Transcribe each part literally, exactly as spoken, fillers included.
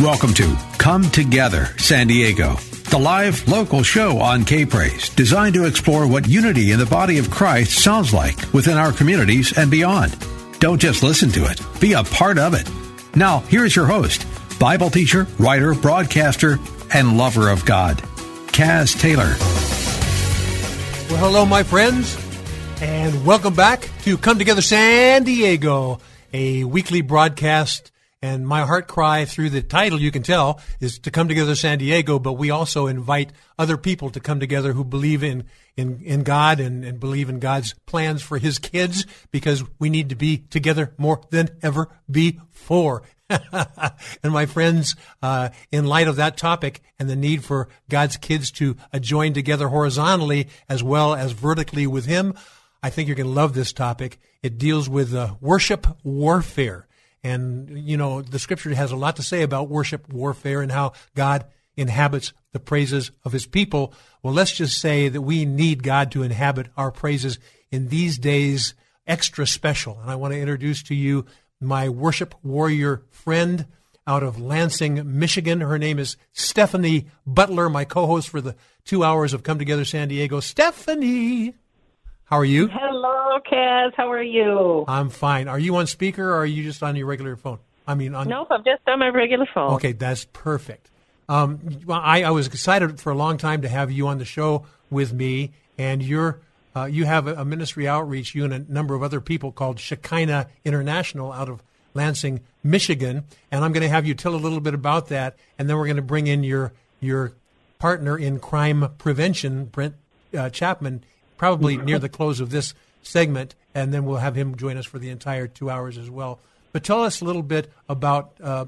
Welcome to Come Together San Diego, the live local show on K-Praise, designed to explore what unity in the body of Christ sounds like within our communities and beyond. Don't just listen to it, be a part of it. Now, here's your host, Bible teacher, writer, broadcaster, and lover of God, Kaz Taylor. Well, hello, my friends, and welcome back to Come Together San Diego, a weekly broadcast. And my heart cry through the title, you can tell, is to come together San Diego, but we also invite other people to come together who believe in, in, in God and, and believe in God's plans for his kids, because we need to be together more than ever before. And my friends, uh, in light of that topic and the need for God's kids to uh, join together horizontally as well as vertically with him, I think you're going to love this topic. It deals with uh, worship warfare. And, you know, the scripture has a lot to say about worship warfare and how God inhabits the praises of his people. Well, let's just say that we need God to inhabit our praises in these days extra special. And I want to introduce to you my worship warrior friend out of Lansing, Michigan. Her name is Stephanie Butler, my co-host for the two hours of Come Together San Diego. Stephanie, how are you? Hello, Kaz. How are you? I'm fine. Are you on speaker, or are you just on your regular phone? I mean, on... Nope, I'm just on my regular phone. Okay, that's perfect. Um, I, I was excited for a long time to have you on the show with me, and you're uh, you have a, a ministry outreach, you and a number of other people, called Shekinah International out of Lansing, Michigan, and I'm going to have you tell a little bit about that, and then we're going to bring in your, your partner in crime prevention, Brent uh, Chapman, probably near the close of this segment, and then we'll have him join us for the entire two hours as well. But tell us a little bit about, uh,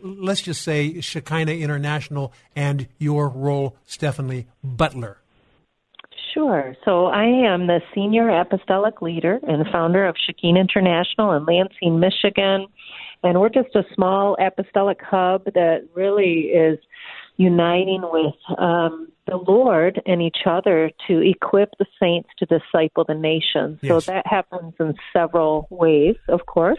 let's just say, Shekinah International and your role, Stephanie Butler. Sure. So I am the Senior Apostolic Leader and founder of Shekinah International in Lansing, Michigan, and we're just a small apostolic hub that really is uniting with um, the Lord and each other to equip the saints to disciple the nations. Yes. So that happens in several ways, of course.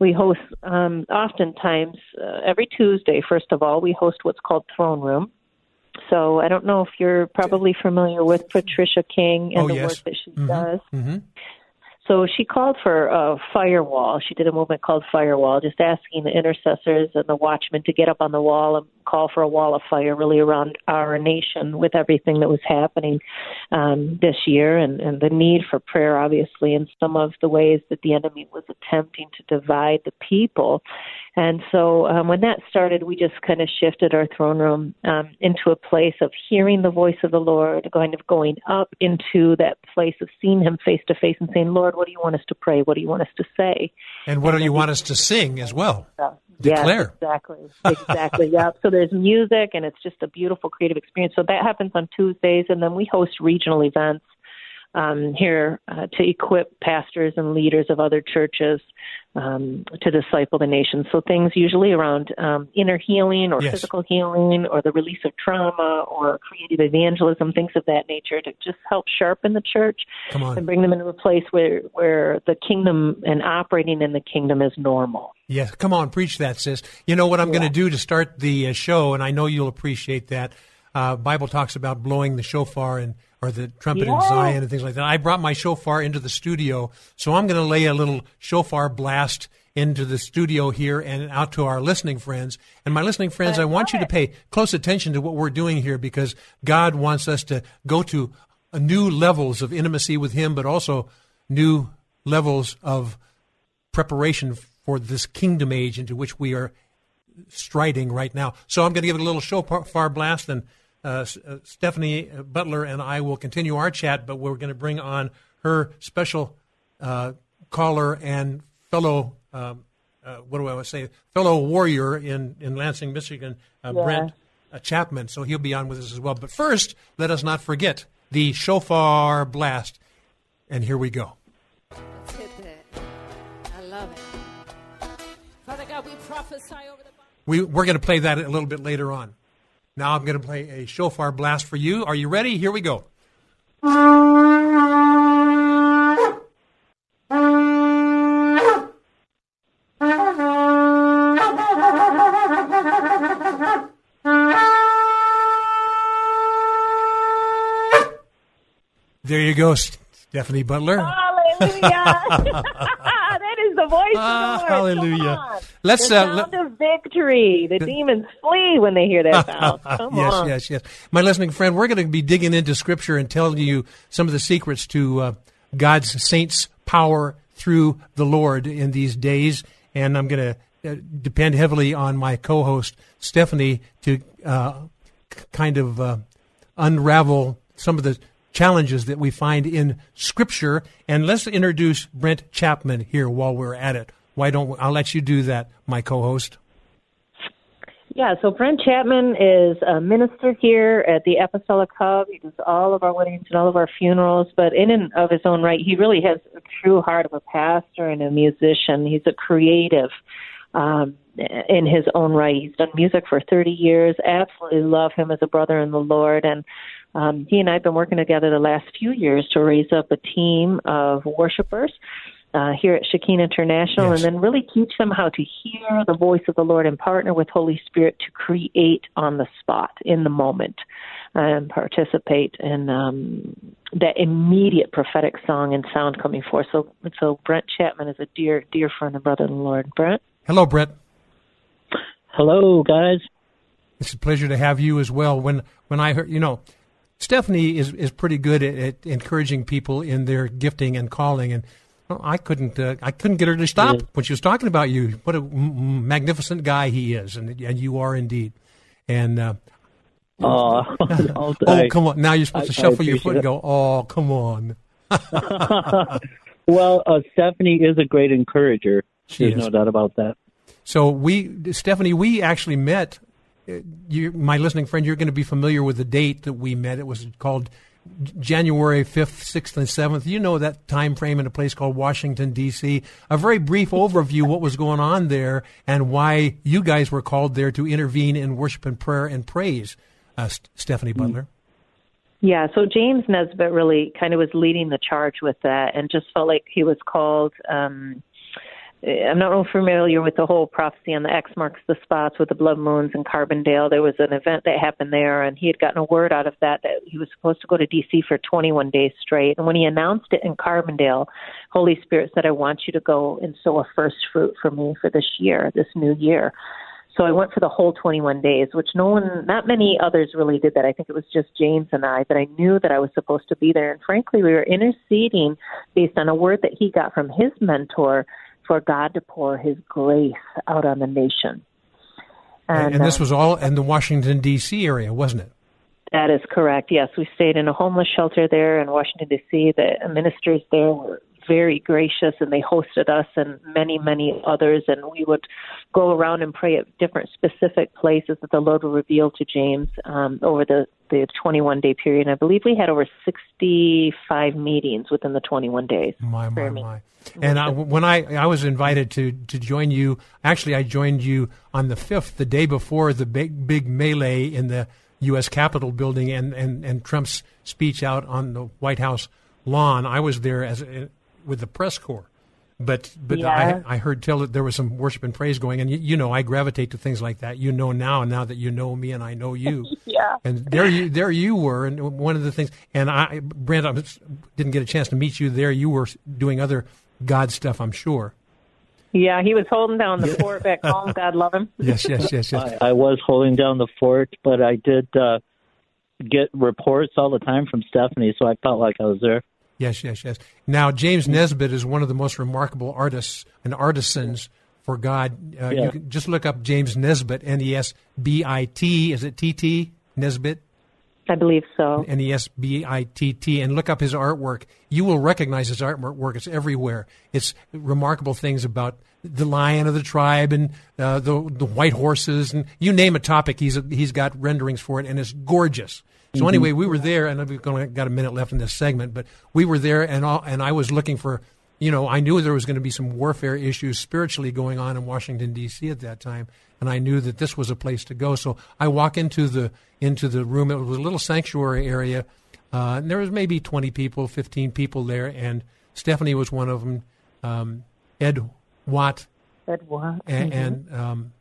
We host, um, oftentimes, uh, every Tuesday, first of all, we host what's called Throne Room. So I don't know if you're probably familiar with Patricia King and oh, the yes. work that she mm-hmm. does. Mm-hmm. So she called for a firewall. She did a movement called Firewall, just asking the intercessors and the watchmen to get up on the wall and call for a wall of fire really around our nation with everything that was happening um, this year and, and the need for prayer, obviously, and some of the ways that the enemy was attempting to divide the people. And so um, when that started, we just kind of shifted our throne room um, into a place of hearing the voice of the Lord, kind of going up into that place of seeing him face to face and saying, Lord, what do you want us to pray? What do you want us to say? And what and do you want us to sing as well? So, Declare. Yes, exactly. Exactly. Yeah. So there's music, and it's just a beautiful creative experience. So that happens on Tuesdays, and then we host regional events um, here uh, to equip pastors and leaders of other churches um, to disciple the nation. So things usually around um, inner healing or yes. physical healing or the release of trauma or creative evangelism, things of that nature, to just help sharpen the church and bring them into a place where, where the kingdom and operating in the kingdom is normal. Yes, come on, preach that, sis. You know what I'm yeah. going to do to start the show, and I know you'll appreciate that. Uh, Bible talks about blowing the shofar and or the trumpet yeah. in Zion and things like that. I brought my shofar into the studio, so I'm going to lay a little shofar blast into the studio here and out to our listening friends. And my listening friends, I, I want you to pay close attention to what we're doing here, because God wants us to go to new levels of intimacy with him, but also new levels of preparation for this kingdom age into which we are striding right now. So I'm going to give it a little shofar blast, and Uh, Stephanie Butler and I will continue our chat, but we're going to bring on her special uh, caller and fellow um, uh, what do I want to say, fellow warrior in, in Lansing, Michigan, uh, yeah. Brent uh, Chapman. So he'll be on with us as well. But first, let us not forget the shofar blast. And here we go. Let's hit that. I love it. Father God, we prophesy over the We, we're going to play that a little bit later on. Now I'm going to play a shofar blast for you. Are you ready? Here we go. There you go, Stephanie Butler. Hallelujah. The voice ah, of the Lord. Hallelujah. Let's, the sound uh, let, of victory. The, the demons flee when they hear that sound. Come yes, on. yes, yes. My listening friend, we're going to be digging into Scripture and telling you some of the secrets to uh, God's saints' power through the Lord in these days. And I'm going to uh, depend heavily on my co-host, Stephanie, to uh, c- kind of uh, unravel some of the challenges that we find in Scripture. And let's introduce Brent Chapman here while we're at it. Why don't we, I'll let you do that, my co-host. Yeah, so Brent Chapman is a minister here at the Apostolic Hub. He does all of our weddings and all of our funerals, but in and of his own right, he really has a true heart of a pastor and a musician. He's a creative um, in his own right. He's done music for thirty years. Absolutely love him as a brother in the Lord, and Um, he and I have been working together the last few years to raise up a team of worshipers uh, here at Shekinah International, yes. and then really teach them how to hear the voice of the Lord and partner with Holy Spirit to create on the spot, in the moment, and participate in um, that immediate prophetic song and sound coming forth. So, so Brent Chapman is a dear, dear friend and brother in the Lord. Brent? Hello, Brent. Hello, guys. It's a pleasure to have you as well. When, when I heard, you know... Stephanie is, is pretty good at, at encouraging people in their gifting and calling, and well, I couldn't uh, I couldn't get her to stop yeah. when she was talking about you. What a m- magnificent guy he is, and and you are indeed. And uh, oh, oh, oh, come on! Now you're supposed I, to shuffle your foot and go, oh, come on. Well, uh, Stephanie is a great encourager. She There's is. no doubt about that. So we, Stephanie, we actually met. You, my listening friend, you're going to be familiar with the date that we met. It was called January fifth, sixth, and seventh. You know that time frame in a place called Washington, D C A very brief overview of what was going on there and why you guys were called there to intervene in worship and prayer and praise, uh, St- Stephanie Butler. Yeah, so James Nesbitt really kind of was leading the charge with that and just felt like he was called... Um, I'm not familiar with the whole prophecy on the X marks the spots with the blood moons in Carbondale. There was an event that happened there, and he had gotten a word out of that that he was supposed to go to D C for twenty-one days straight. And when he announced it in Carbondale, Holy Spirit said, I want you to go and sow a first fruit for me for this year, this new year. So I went for the whole twenty-one days, which no one, not many others really did that. I think it was just James and I, but I knew that I was supposed to be there. And frankly, we were interceding based on a word that he got from his mentor, for God to pour His grace out on the nation. And, and this was all in the Washington, D C area, wasn't it? That is correct, yes. We stayed in a homeless shelter there in Washington, D C The ministers there were very gracious, and they hosted us and many, many others, and we would go around and pray at different specific places that the Lord would reveal to James um, over the, the twenty-one-day period. And I believe we had over sixty-five meetings within the twenty-one days. My, my, my. And I, when I, I was invited to, to join you, actually I joined you on the fifth, the day before the big, big melee in the U S Capitol building and, and, and Trump's speech out on the White House lawn. I was there as a with the press corps, but but yeah. I, I heard tell that there was some worship and praise going, and you, you know I gravitate to things like that. You know now, now that you know me and I know you, yeah. And there you there you were, and one of the things, and I Brent, I didn't get a chance to meet you there. You were doing other God stuff, I'm sure. Yeah, he was holding down the fort back home. God love him. yes, yes, yes, yes. I, I was holding down the fort, but I did uh, get reports all the time from Stephanie, so I felt like I was there. Yes, yes, yes. Now, James Nesbitt is one of the most remarkable artists and artisans for God. Uh, yeah. You can just look up James Nesbitt, N E S B I T. Is it T T? Nesbitt? I believe so. N E S B I T T, and look up his artwork. You will recognize his artwork. It's everywhere. It's remarkable things about the lion of the tribe and uh, the the white horses, and you name a topic, he's he's got renderings for it, and it's gorgeous. So mm-hmm. anyway, we were there, and we've only got a minute left in this segment, but we were there, and all, and I was looking for, you know, I knew there was going to be some warfare issues spiritually going on in Washington, D C at that time, and I knew that this was a place to go. So I walk into the into the room. It was a little sanctuary area, uh, and there was maybe twenty people, fifteen people there, and Stephanie was one of them, um, Ed Watt. Ed Watt. And, mm-hmm. and, um,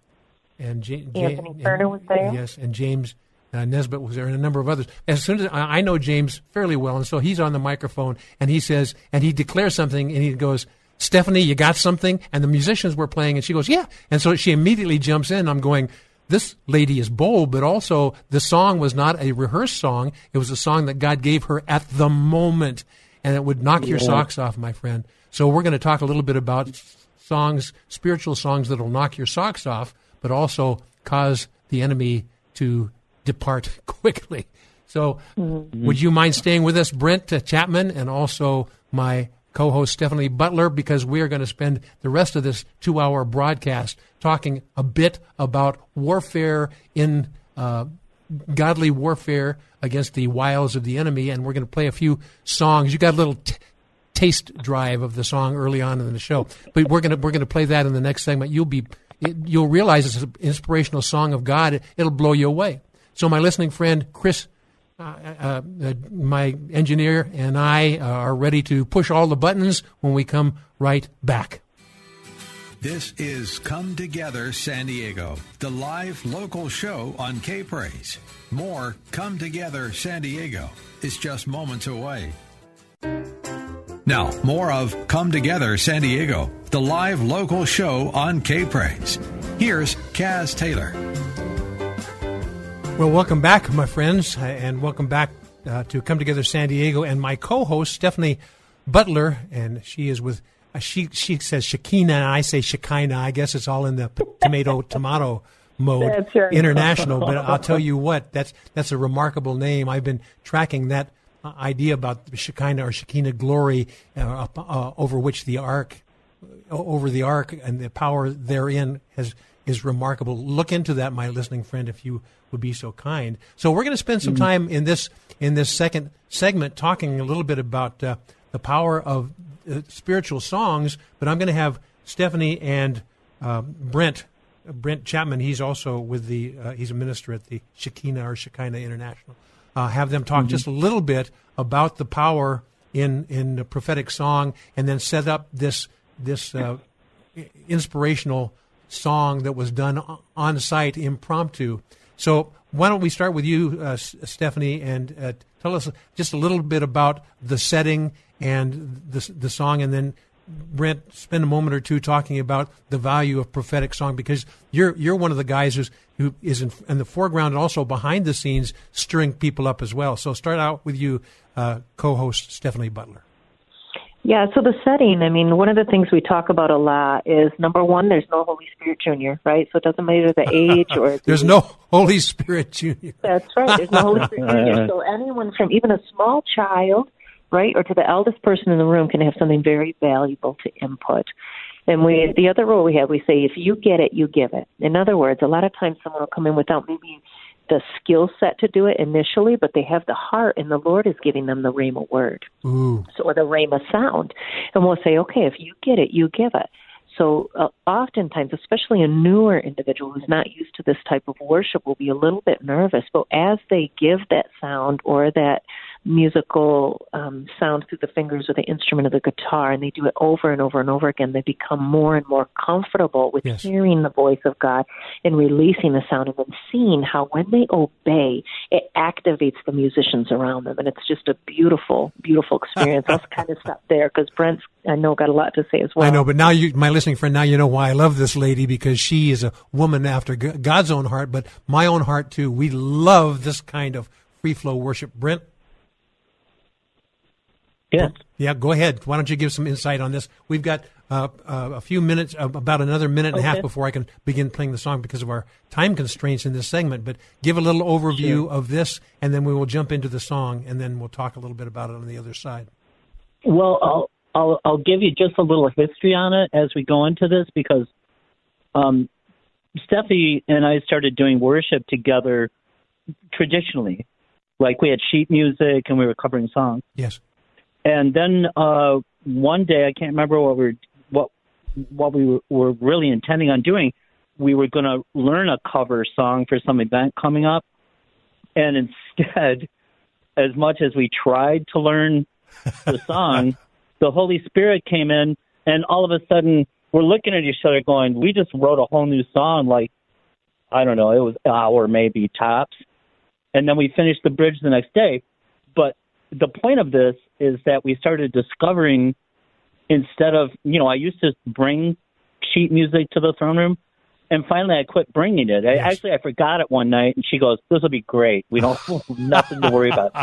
and J- Anthony J- Turner and, was there. Yes, and James uh, Nesbitt was there, and a number of others. As soon as I, I know James fairly well, and so he's on the microphone, and he says, and he declares something, and he goes, "Stephanie, you got something?" And the musicians were playing, and she goes, "Yeah." And so she immediately jumps in. I'm going, this lady is bold, but also the song was not a rehearsed song. It was a song that God gave her at the moment, and it would knock yeah. your socks off, my friend. So we're going to talk a little bit about songs, spiritual songs that will knock your socks off, but also cause the enemy to depart quickly. So mm-hmm. would you mind staying with us, Brent uh, Chapman, and also my co-host Stephanie Butler, because we are going to spend the rest of this two-hour broadcast talking a bit about warfare in uh, godly warfare against the wiles of the enemy, and we're going to play a few songs. You got a little T- taste drive of the song early on in the show, but we're gonna we're gonna play that in the next segment. You'll be it, you'll realize it's an inspirational song of God. It, it'll blow you away. So my listening friend Chris, uh, uh, uh, my engineer, and I are ready to push all the buttons when we come right back. This is Come Together San Diego, the live local show on K-Praise. More Come Together San Diego is just moments away. Now, more of Come Together San Diego, the live local show on K-Praise. Here's Kaz Taylor. Well, welcome back, my friends, and welcome back uh, to Come Together San Diego. And my co-host, Stephanie Butler, and she is with, uh, she she says Shekinah, and I say Shekinah. I guess it's all in the p- tomato, tomato mode, that's right. International. But I'll tell you what, that's that's a remarkable name. I've been tracking that idea about Shekinah or Shekinah glory uh, uh, over which the ark, over the ark and the power therein has is remarkable. Look into that, my listening friend, if you would be so kind. So we're going to spend some time in this in this second segment talking a little bit about uh, the power of uh, spiritual songs. But I'm going to have Stephanie and uh, Brent Brent Chapman. He's also with the uh, he's a minister at the Shekinah or Shekinah International. Uh, have them talk mm-hmm. just a little bit about the power in in the prophetic song, and then set up this this uh, inspirational song that was done on site, impromptu. So why don't we start with you, uh, Stephanie, and uh, tell us just a little bit about the setting and the the song, and then Brent, spend a moment or two talking about the value of prophetic song, because you're you're one of the guys who's who is in, in the foreground and also behind the scenes stirring people up as well. So start out with you, uh, co-host Stephanie Butler. Yeah, so the setting, I mean, one of the things we talk about a lot is, number one, there's no Holy Spirit Junior, right? So it doesn't matter the age or... The there's age. No Holy Spirit Junior. That's right, there's no Holy Spirit Junior. So anyone from even a small child, right, or to the eldest person in the room can have something very valuable to input. And we, the other rule we have, we say, if you get it, you give it. In other words, a lot of times someone will come in without maybe the skill set to do it initially, but they have the heart, and the Lord is giving them the rhema word, Ooh. So or the rhema sound. And we'll say, okay, if you get it, you give it. So uh, oftentimes, especially a newer individual who's not used to this type of worship will be a little bit nervous, but as they give that sound or that musical um, sound through the fingers or the instrument of the guitar, and they do it over and over and over again, they become more and more comfortable with yes. hearing the voice of God and releasing the sound, and then seeing how when they obey, it activates the musicians around them. And it's just a beautiful, beautiful experience. I'll kind of stop there because Brent's, I know, got a lot to say as well. I know, but now you, my listening friend, now you know why I love this lady, because she is a woman after God's own heart, but my own heart too. We love this kind of free flow worship. Brent? Yeah. Yeah, go ahead. Why don't you give some insight on this? We've got uh, uh, a few minutes, uh, about another minute okay. and a half before I can begin playing the song because of our time constraints in this segment. But give a little overview sure. of this, and then we will jump into the song, and then we'll talk a little bit about it on the other side. Well, I'll I'll, I'll give you just a little history on it as we go into this, because um, Steffi and I started doing worship together traditionally. Like, we had sheet music and we were covering songs. Yes. And then uh, one day, I can't remember what we were, what what we were, were really intending on doing. We were going to learn a cover song for some event coming up. And instead, as much as we tried to learn the song, the Holy Spirit came in, and all of a sudden, we're looking at each other going, we just wrote a whole new song. Like, I don't know, it was an hour maybe tops. And then we finished the bridge the next day. But the point of this is that we started discovering, instead of, you know, I used to bring sheet music to the throne room, and finally I quit bringing it. I, yes. Actually, I forgot it one night, and she goes, this will be great. We don't nothing to worry about.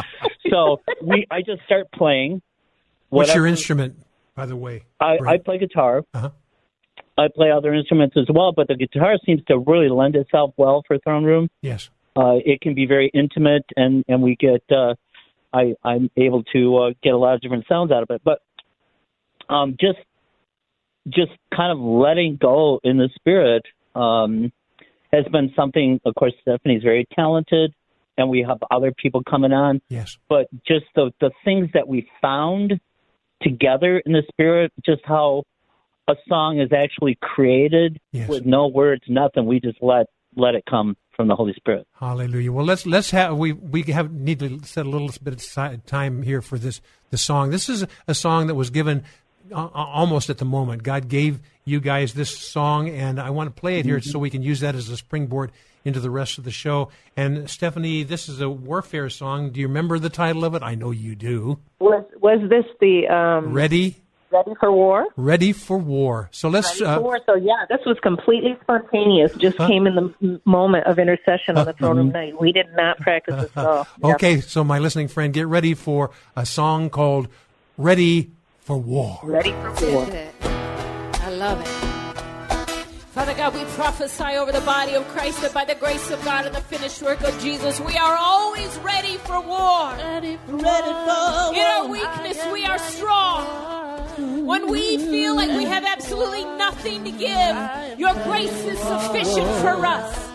So we, I just start playing. What's whatever. Your instrument, by the way? I, I play guitar. Uh-huh. I play other instruments as well, but the guitar seems to really lend itself well for throne room. Yes. Uh, it can be very intimate, and, and we get... Uh, I, I'm able to uh, get a lot of different sounds out of it, but um, just just kind of letting go in the spirit um, has been something. Of course, Stephanie's very talented, and we have other people coming on. Yes. But just the, the things that we found together in the spirit, just how a song is actually created yes. with no words, nothing. We just let let it come from the Holy Spirit. Hallelujah. Well, let's let's have we we have need to set a little bit of time here for this the song. This is a song that was given uh, almost at the moment. God gave you guys this song, and I want to play it here mm-hmm. so we can use that as a springboard into the rest of the show. And Stephanie, this is a warfare song. Do you remember the title of it? I know you do. Was was this the um, Ready? Ready for War? Ready for War. So let's. Ready for uh, war. So yeah, this was completely spontaneous. Just huh? came in the moment of intercession uh, on the throne room night. We did not practice this at all. Okay, yeah. So my listening friend, get ready for a song called "Ready for War." Ready for War. I love it. Father God, we prophesy over the body of Christ that by the grace of God and the finished work of Jesus, we are always ready for war. Ready for ready war. In our weakness, we are strong. When we feel like we have absolutely nothing to give, your grace is sufficient for us.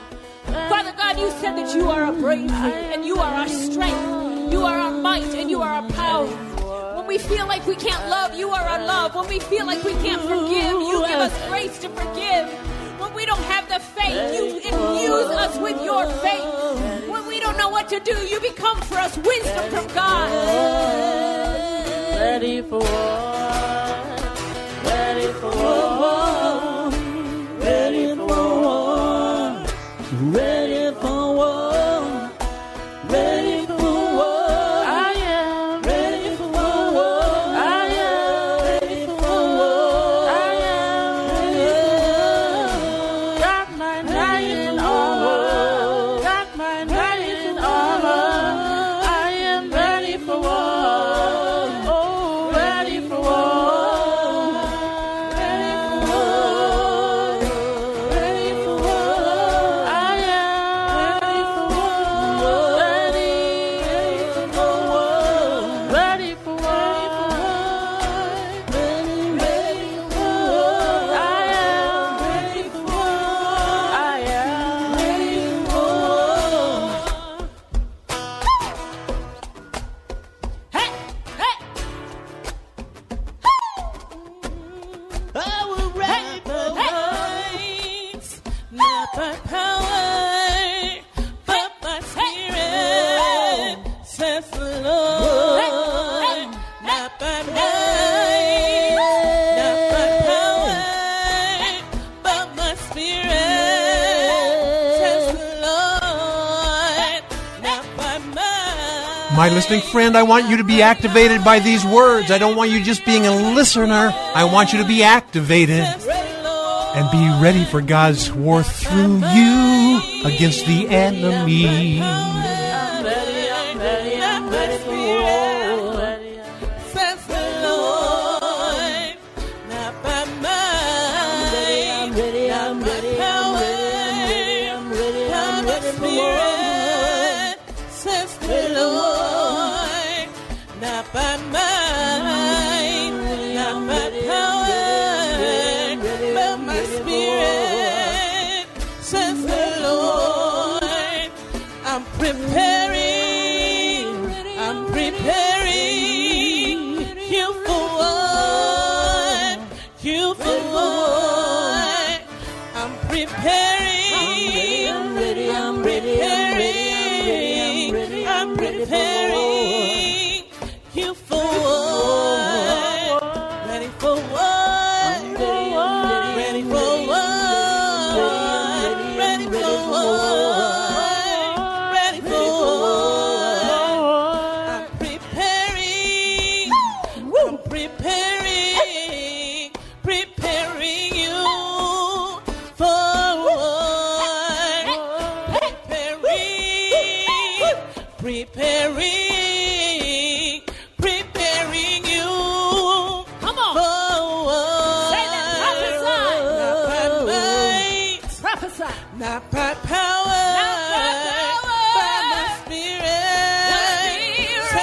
Father God, you said that you are our bravery and you are our strength. You are our might and you are our power. When we feel like we can't love, you are our love. When we feel like we can't forgive, you give us grace to forgive. When we don't have the faith, you infuse us with your faith. When we don't know what to do, you become for us wisdom from God. Ready for war, ready for war, ready for war, ready for war, ready for war, I am ready for war, I am ready for war, I am ready for war, got my knight in armor, got my knight in armor, I am ready for war. My listening friend, I want you to be activated by these words. I don't want you just being a listener. I want you to be activated and be ready for God's war through you against the enemy. Spirit, says the Lord, not by might, not by power, but my Spirit, says the Lord. I'm preparing, I'm preparing you for what, you for what, I'm preparing. I'm preparing you for what? Ready for what? Ready for what? Ready for what? Ready for what? I'm preparing, I'm preparing, preparing you for. Preparing, preparing you. Come on. For say that. Prophesy. Not by might. Prophesy. Not by power. Not by power. By my Spirit. Says the Lord.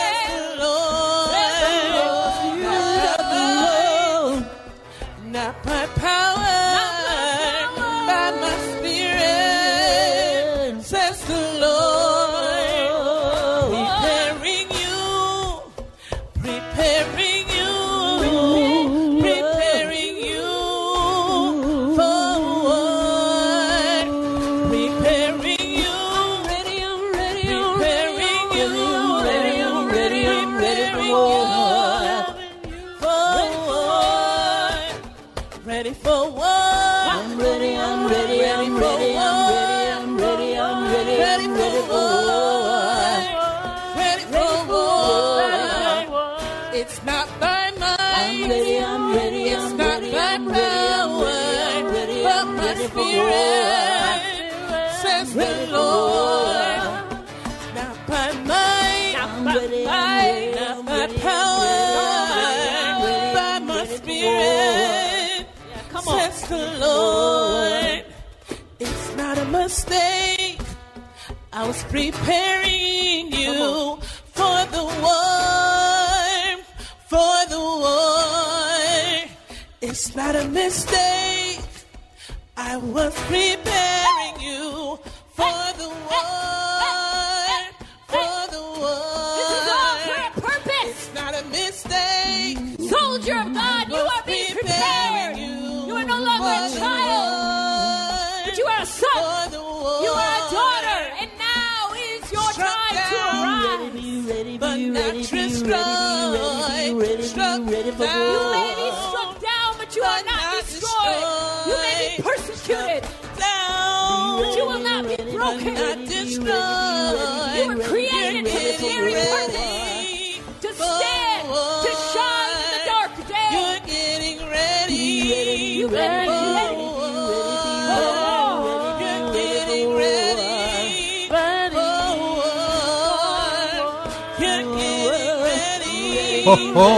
Says the Lord. Not by power. Not by power. By my Spirit. Says the Lord. It's not by might, it's not by power, but my Spirit, says the Lord. Not by might, not by power, but my Spirit, says the Lord. It's not a mistake, I was preparing you for the war. For the war, it's not a mistake. I was preparing you for the war. For the war, this is all for a purpose. It's not a mistake. Soldier of God, you are being prepared. You, you are no longer a child, but you are a son. You are a daughter, and now is your time to arise. Be ready, be ready, be ready, be ready. Ready, struck ready for down. You may be struck down, but you but are not, not destroyed. destroyed. You may be persecuted, down, but you will not be ready, broken. Not destroyed. You were created for this very purpose, to stand, forward. To shine in the dark day. You're getting ready. You better be ready. You're getting ready. Oh, oh.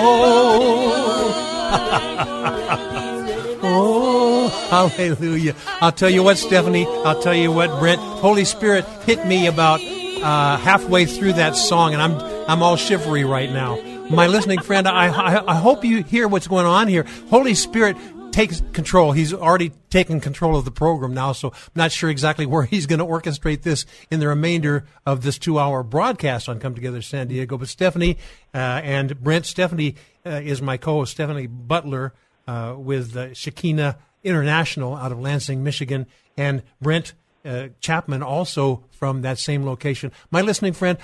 Oh, hallelujah. I'll tell you what, Stephanie, I'll tell you what, Brent, Holy Spirit hit me about uh, halfway through that song, and I'm I'm all shivery right now. My listening friend, I, I I hope you hear what's going on here. Holy Spirit takes control. He's already taken control of the program now, so I'm not sure exactly where he's going to orchestrate this in the remainder of this two-hour broadcast on Come Together San Diego. But Stephanie uh, and Brent, Stephanie uh, is my co-host, Stephanie Butler uh, with uh, Shekinah International out of Lansing, Michigan, and Brent uh, Chapman also from that same location. My listening friend,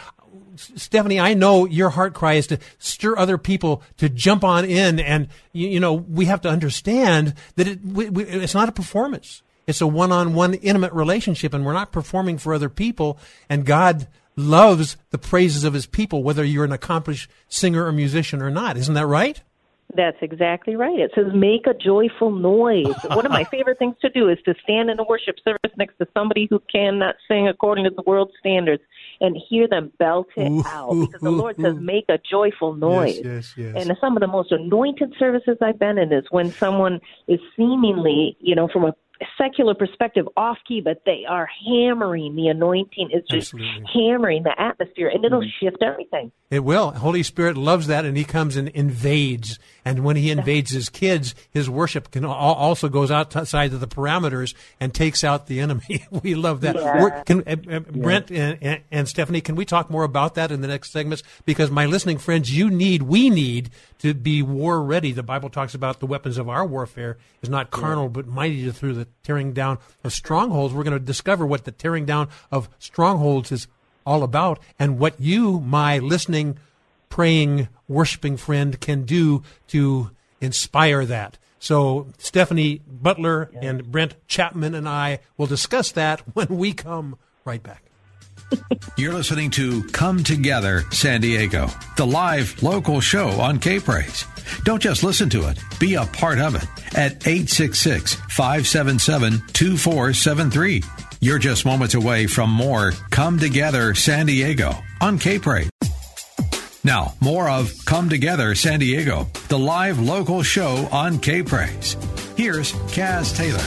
Stephanie, I know your heart cry is to stir other people to jump on in, and you, you know we have to understand that it, we, we, it's not a performance; it's a one-on-one, intimate relationship, and we're not performing for other people. And God loves the praises of His people, whether you're an accomplished singer or musician or not. Isn't that right? That's exactly right. It says, make a joyful noise. One of my favorite things to do is to stand in a worship service next to somebody who cannot sing according to the world's standards and hear them belt it ooh, out. Because ooh, the Lord ooh. says, make a joyful noise. Yes, yes, yes. And some of the most anointed services I've been in is when someone is seemingly, you know, from a secular perspective off key, but they are hammering the anointing. It's just Absolutely. hammering the atmosphere, and it'll mm-hmm. shift everything. It will. Holy Spirit loves that, and he comes and invades. And when he invades his kids, his worship can also goes outside of the parameters and takes out the enemy. We love that. Yeah. Can, uh, uh, Brent yeah. and, and, and Stephanie, can we talk more about that in the next segments? Because my listening friends, you need, we need to be war ready. The Bible talks about the weapons of our warfare is not carnal, yeah. but mighty through the tearing down of strongholds. We're going to discover what the tearing down of strongholds is all about, and what you, my listening, praying, worshiping friend, can do to inspire that. So Stephanie Butler yeah. and Brent Chapman and I will discuss that when we come right back. You're listening to Come Together San Diego, the live local show on K-Praise. Don't just listen to it, be a part of it at eight six six, five seven seven, two four seven three. You're just moments away from more Come Together San Diego on K-Praise. Now, more of Come Together San Diego, the live local show on K-Praise. Here's Kaz Taylor.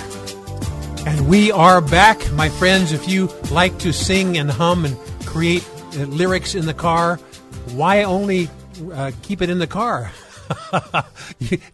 And we are back, my friends. If you like to sing and hum and create uh, lyrics in the car, why only uh, keep it in the car?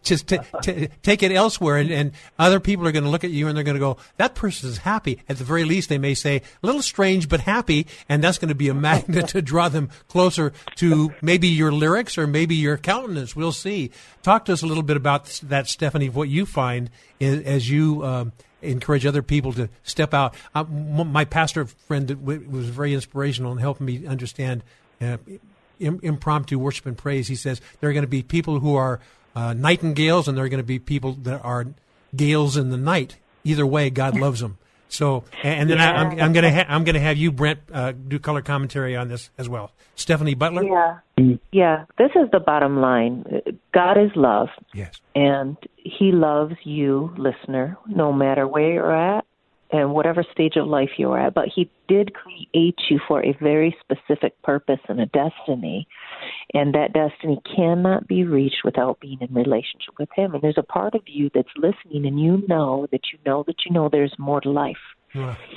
Just t- t- take it elsewhere, and, and other people are going to look at you and they're going to go, that person is happy. At the very least, they may say, a little strange but happy, and that's going to be a magnet to draw them closer to maybe your lyrics or maybe your countenance. We'll see. Talk to us a little bit about that, Stephanie, what you find is, as you um, encourage other people to step out. Uh, my pastor friend was very inspirational in helping me understand uh, impromptu worship and praise. He says there are going to be people who are uh, nightingales, and there are going to be people that are gales in the night. Either way, God loves them. So, and then yeah. I, I'm, I'm going to ha- I'm going to have you, Brent, uh, do color commentary on this as well. Stephanie Butler. Yeah, yeah. This is the bottom line. God is love. Yes, and He loves you, listener, no matter where you're at and whatever stage of life you are at, but he did create you for a very specific purpose and a destiny, and that destiny cannot be reached without being in relationship with him. And there's a part of you that's listening, and you know that you know that you know there's more to life.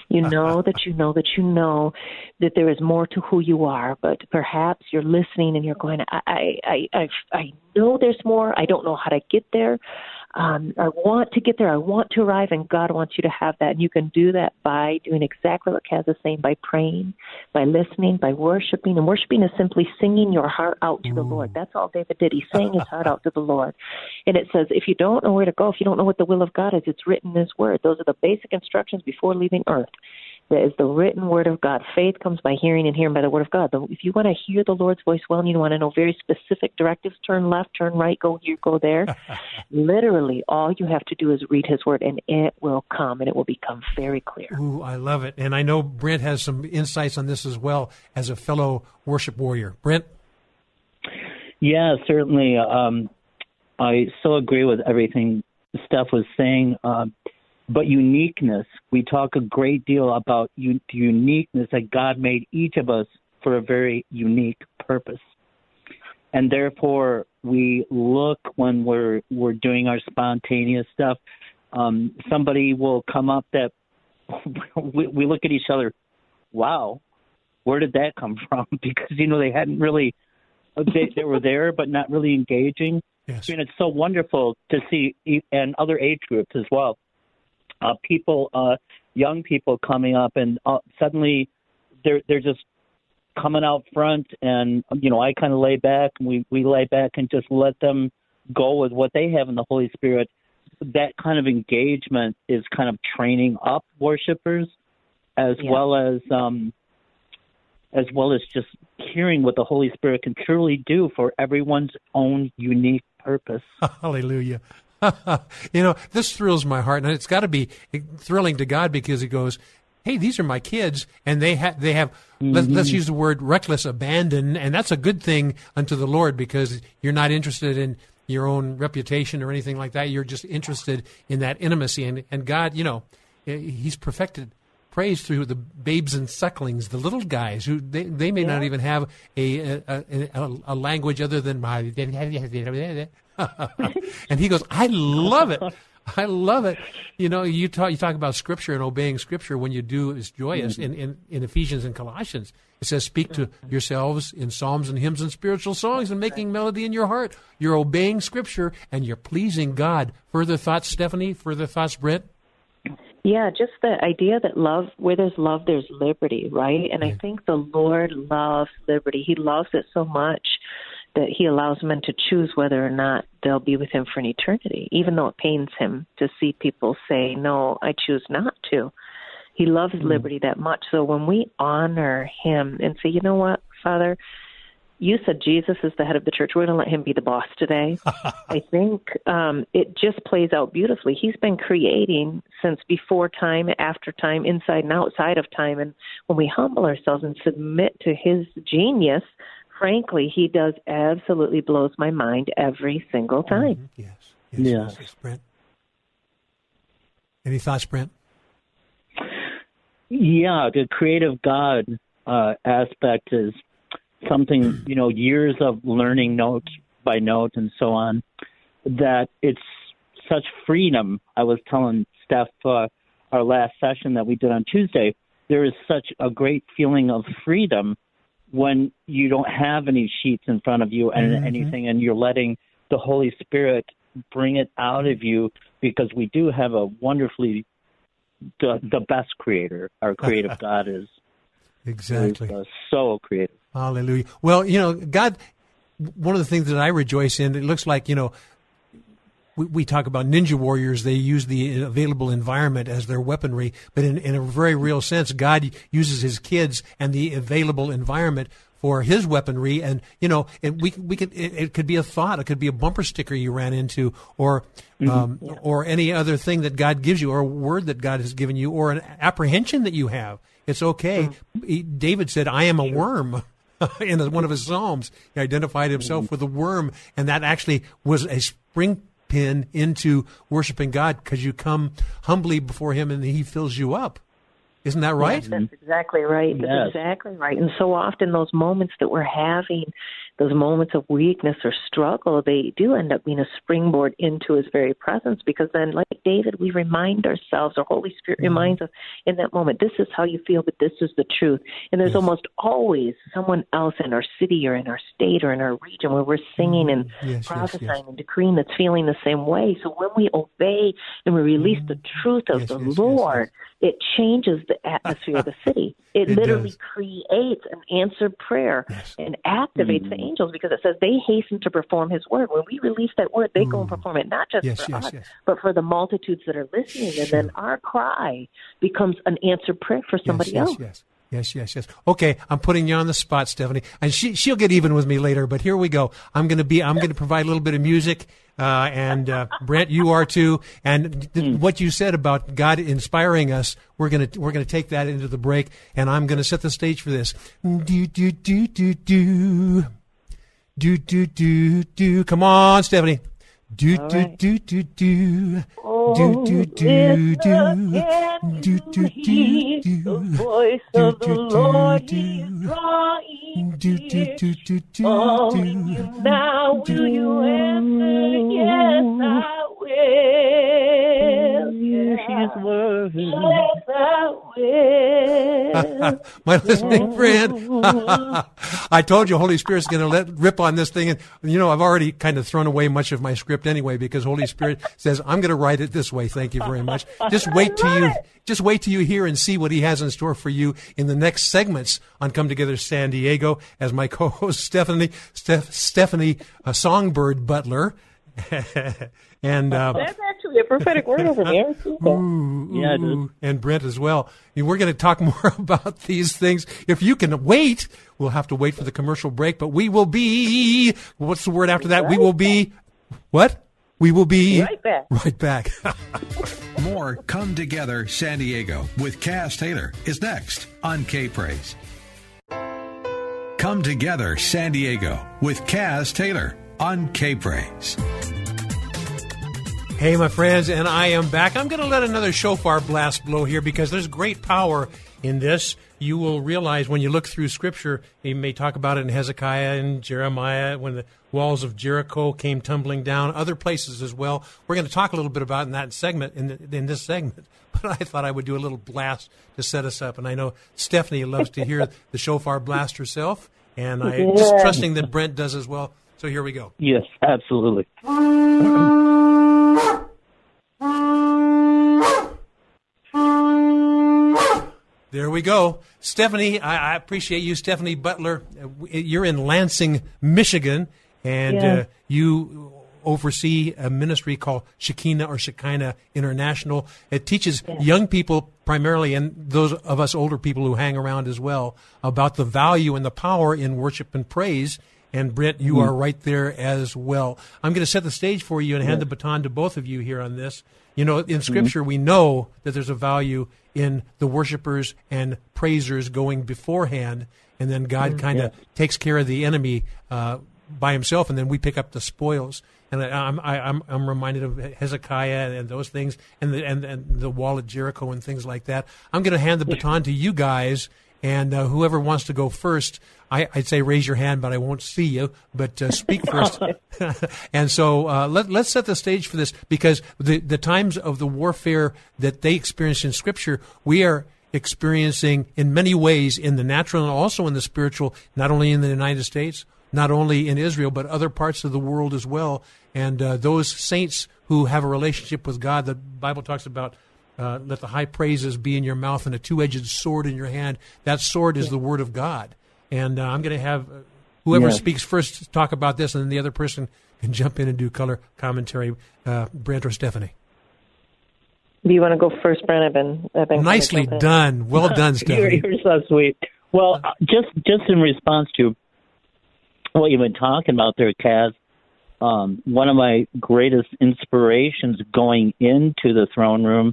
You know that you know that you know that there is more to who you are, but perhaps you're listening and you're going, I I, I, I know there's more. I don't know how to get there. Um, I want to get there. I want to arrive, and God wants you to have that. And you can do that by doing exactly what Kaz is saying, by praying, by listening, by worshiping. And worshiping is simply singing your heart out to Ooh. the Lord. That's all David did. He sang his heart out to the Lord. And it says, if you don't know where to go, if you don't know what the will of God is, it's written in his word. Those are the basic instructions before leaving earth. That is the written word of God. Faith comes by hearing, and hearing by the word of God. If you want to hear the Lord's voice well, and you want to know very specific directives, turn left, turn right, go here, go there, literally all you have to do is read his word, and it will come, and it will become very clear. Ooh, I love it. And I know Brent has some insights on this as well as a fellow worship warrior. Brent? Yeah, certainly. Um, I so agree with everything Steph was saying. Um, But uniqueness, we talk a great deal about u- the uniqueness that God made each of us for a very unique purpose. And therefore, we look when we're we're doing our spontaneous stuff. Um, somebody will come up that we, we look at each other, wow, where did that come from? Because, you know, they hadn't really, they, they were there but not really engaging. Yes. I mean, it's so wonderful to see, and other age groups as well. Uh, people, uh, young people coming up, and uh, suddenly they're they're just coming out front, and you know I kind of lay back, and we we lay back and just let them go with what they have in the Holy Spirit. That kind of engagement is kind of training up worshipers, as yeah. well as um, as well as just hearing what the Holy Spirit can truly do for everyone's own unique purpose. Hallelujah. You know, this thrills my heart, and it's got to be thrilling to God, because he goes, hey, these are my kids, and they, ha- they have, mm-hmm. let's, let's use the word reckless abandon, and that's a good thing unto the Lord, because you're not interested in your own reputation or anything like that. You're just interested in that intimacy, and, and God, you know, he's perfected praise through the babes and sucklings, the little guys who they, they may yeah. not even have a a, a a language other than my. And he goes, I love it. I love it. You know, you talk you talk about Scripture and obeying Scripture. When you do, is joyous. Mm-hmm. In, in, in Ephesians and Colossians, it says, speak to yourselves in psalms and hymns and spiritual songs and making melody in your heart. You're obeying Scripture and you're pleasing God. Further thoughts, Stephanie? Further thoughts, Brent? Yeah, just the idea that love, where there's love, there's liberty, right? And I think the Lord loves liberty. He loves it so much that he allows men to choose whether or not they'll be with him for an eternity, even though it pains him to see people say, no, I choose not to. He loves mm-hmm. liberty that much. So when we honor him and say, you know what, Father, you said Jesus is the head of the church. We're going to let him be the boss today. I think um, it just plays out beautifully. He's been creating since before time, after time, inside and outside of time. And when we humble ourselves and submit to his genius, frankly, he does absolutely blows my mind every single time. Mm-hmm. Yes. Yes, yeah. yes, yes. Brent? Any thoughts, Brent? Yeah, the creative God uh, aspect is something, you know, years of learning note by note and so on, that it's such freedom. I was telling Steph uh, our last session that we did on Tuesday, there is such a great feeling of freedom when you don't have any sheets in front of you and mm-hmm. anything, and you're letting the Holy Spirit bring it out of you, because we do have a wonderfully, the, the best creator. Our creative God is exactly is, uh, so creative. Hallelujah. Well, you know, God, one of the things that I rejoice in, it looks like, you know, we, we talk about ninja warriors. They use the available environment as their weaponry. But in, in a very real sense, God uses his kids and the available environment for his weaponry. And, you know, and we, we could, it, it could be a thought. It could be a bumper sticker you ran into, or, mm-hmm. um, yeah. or any other thing that God gives you, or a word that God has given you, or an apprehension that you have. It's okay. Mm-hmm. He, David said, I am a worm. In one of his Psalms, he identified himself with a worm, and that actually was a spring pin into worshiping God, because you come humbly before him and he fills you up. Isn't that right? Yes, that's exactly right. That's yes. exactly right. And so often those moments that we're having, those moments of weakness or struggle, they do end up being a springboard into his very presence, because then, like David, we remind ourselves, or Holy Spirit mm-hmm. reminds us in that moment, this is how you feel, but this is the truth. And there's yes. almost always someone else in our city or in our state or in our region where we're singing and yes, prophesying yes, yes. and decreeing that's feeling the same way. So when we obey and we release mm-hmm. the truth of yes, the yes, Lord, yes, yes. it changes the atmosphere of the city. It, it literally does. Creates an answered prair yes. and activates mm-hmm. the angels, because it says they hasten to perform his word. When we release that word, they mm. go and perform it, not just yes, for yes, us, yes. but for the multitudes that are listening. Sure. And then our cry becomes an answered prayer for somebody yes, yes, else. Yes, yes, yes, yes. Okay, I'm putting you on the spot, Stephanie, and she, she'll get even with me later. But here we go. I'm going to be. I'm going to provide a little bit of music, uh, and uh, Brent, you are too. And th- mm. what you said about God inspiring us, we're gonna we're gonna take that into the break, and I'm going to set the stage for this. Do do do do do. Do, do, do, do. Come on, Stephanie. Do, do, right. do, do, do. Oh, do, do, do, do. Can do, do, do, do. The voice do, of the do, Lord do, is drawing do, do, do, do, do. Calling you now, do, will you answer? Yes, I will. Yeah. She's worthy. Yes, I will. My listening friend. I told you Holy Spirit's going to let rip on this thing. And, you know, I've already kind of thrown away much of my script anyway, because Holy Spirit says, I'm going to write it this way. Thank you very much. Just wait till you, it. just wait till you hear and see what he has in store for you in the next segments on Come Together San Diego, as my co-host Stephanie, Steph, Stephanie uh, Songbird Butler. and um, that's actually a prophetic word over there. Ooh, yeah, ooh, and Brent as well. We're going to talk more about these things. If you can wait, we'll have to wait for the commercial break. But we will be. What's the word after that? Right we will be. Back. What? We will be right back. Right back. More Come Together San Diego with Cass Taylor is next on K-Praise. Come Together San Diego with Cass Taylor on K-Praise. Hey, my friends, and I am back. I'm going to let another shofar blast blow here because there's great power in this. You will realize when you look through Scripture, they may talk about it in Hezekiah and Jeremiah, when the walls of Jericho came tumbling down, other places as well. We're going to talk a little bit about in that segment, in, the, in this segment. But I thought I would do a little blast to set us up. And I know Stephanie loves to hear the shofar blast herself, and I'm yeah. just trusting that Brent does as well. So here we go. Yes, absolutely. There we go. Stephanie, I, I appreciate you. Stephanie Butler, you're in Lansing, Michigan, and yeah. uh, you oversee a ministry called Shekinah or Shekinah International. It teaches yeah. young people primarily, and those of us older people who hang around as well, about the value and the power in worship and praise. And Brent, you mm-hmm. are right there as well. I'm going to set the stage for you and hand yeah. the baton to both of you here on this. You know, in Scripture, mm-hmm. we know that there's a value in the worshipers and praisers going beforehand, and then God mm-hmm. kind of yeah. takes care of the enemy uh, by himself, and then we pick up the spoils. And I, I'm, I, I'm I'm reminded of Hezekiah and those things, and the and, and the wall at Jericho and things like that. I'm going to hand the yeah. baton to you guys. And uh, whoever wants to go first, I, I'd say raise your hand, but I won't see you. But uh, speak first. And so uh, let, let's set the stage for this, because the, the times of the warfare that they experienced in Scripture, we are experiencing in many ways in the natural and also in the spiritual, not only in the United States, not only in Israel, but other parts of the world as well. And uh, those saints who have a relationship with God, the Bible talks about, Uh, let the high praises be in your mouth and a two-edged sword in your hand. That sword is yeah. the Word of God. And uh, I'm going to have uh, whoever yeah. speaks first talk about this, and then the other person can jump in and do color commentary, uh, Brent or Stephanie. Do you want to go first, Brent? I've been, I've been Nicely done. Well done, Stephanie. You're, you're so sweet. Well, uh, just, just in response to what you've been talking about there, Kaz, um, one of my greatest inspirations going into the throne room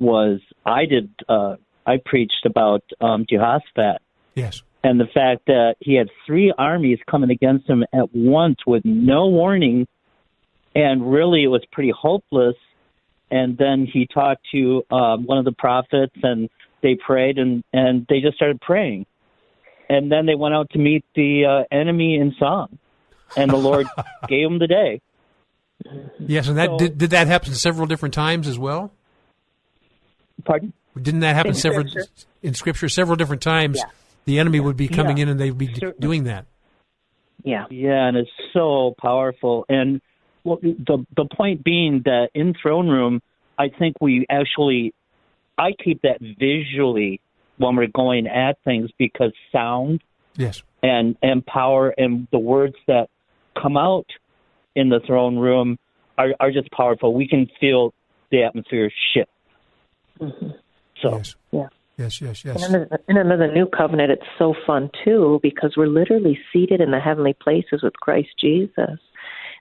was I did uh, I preached about um, Jehoshaphat, yes, and the fact that he had three armies coming against him at once with no warning, and really it was pretty hopeless. And then he talked to um, one of the prophets, and they prayed, and, and they just started praying, and then they went out to meet the uh, enemy in song, and the Lord gave them the day. Yes, and that so, did, did that happen several different times as well. Pardon? Didn't that happen in several Scripture? in Scripture several different times? Yeah. The enemy would be coming yeah. in, and they'd be Certainly. doing that. Yeah, yeah, and it's so powerful. And well, the the point being that in throne room, I think we actually, I keep that visually when we're going at things, because sound, yes, and and power and the words that come out in the throne room are are just powerful. We can feel the atmosphere shift. Mm-hmm. So, yes. Yeah. yes, yes, yes. And in, in another new covenant, it's so fun, too, because we're literally seated in the heavenly places with Christ Jesus.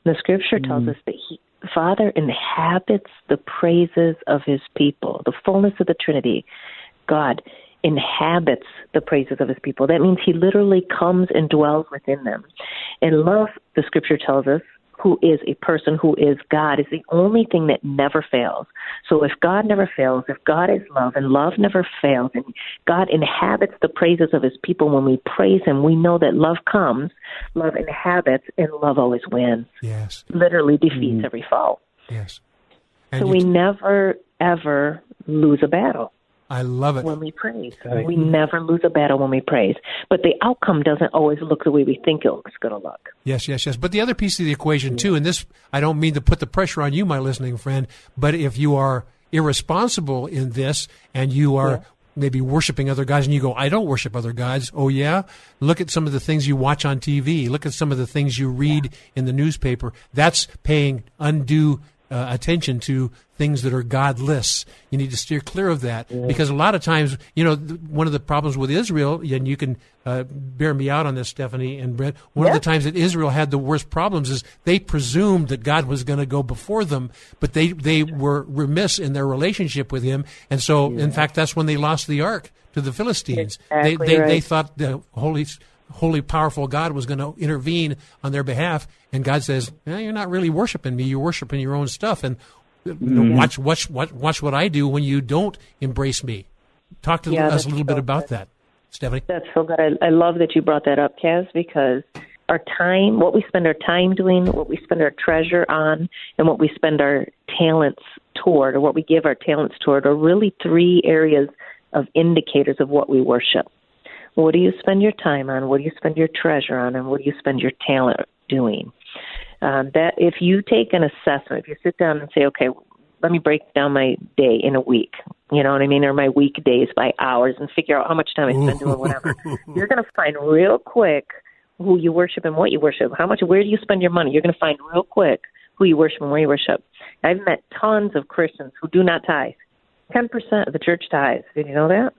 And the Scripture tells mm. us that he, the Father inhabits the praises of his people, the fullness of the Trinity. God inhabits the praises of his people. That means he literally comes and dwells within them. And love, the Scripture tells us, who is a person who is God, is the only thing that never fails. So if God never fails, if God is love and love never fails, and God inhabits the praises of his people, when we praise him, we know that love comes, love inhabits, and love always wins. Yes. Literally defeats mm. every foe. Yes. And so we t- never, ever lose a battle. I love it. When we praise. Right. We never lose a battle when we praise. But the outcome doesn't always look the way we think it's going to look. Yes, yes, yes. But the other piece of the equation, too, and this, I don't mean to put the pressure on you, my listening friend, but if you are irresponsible in this and you are yeah. maybe worshiping other gods, and you go, I don't worship other gods. Oh, yeah? Look at some of the things you watch on T V. Look at some of the things you read yeah. in the newspaper. That's paying undue Uh, attention to things that are godless. You need to steer clear of that yeah. because a lot of times, you know, th- one of the problems with Israel, and you can uh, bear me out on this, Stephanie and Brent, one yeah. of the times that Israel had the worst problems is they presumed that God was going to go before them, but they, they were remiss in their relationship with him. And so, yeah. in fact, that's when they lost the ark to the Philistines. Exactly they, they, right. they thought the Holy Holy, powerful God was going to intervene on their behalf, and God says, eh, you're not really worshiping me, you're worshiping your own stuff. And Mm-hmm. You know, watch, watch, watch, watch what I do when you don't embrace me. Talk to yeah, us a little so bit about good. that, Stephanie. That's so good. I, I love that you brought that up, Kaz, because our time, what we spend our time doing, what we spend our treasure on, and what we spend our talents toward, or what we give our talents toward, are really three areas of indicators of what we worship. What do you spend your time on? What do you spend your treasure on? And what do you spend your talent doing? Um, that if you take an assessment, if you sit down and say, okay, let me break down my day in a week, you know what I mean, or my weekdays by hours, and figure out how much time I spend doing whatever, you're going to find real quick who you worship and what you worship, how much, where do you spend your money. You're going to find real quick who you worship and where you worship. I've met tons of Christians who do not tithe. ten percent of the church tithes. Did you know that?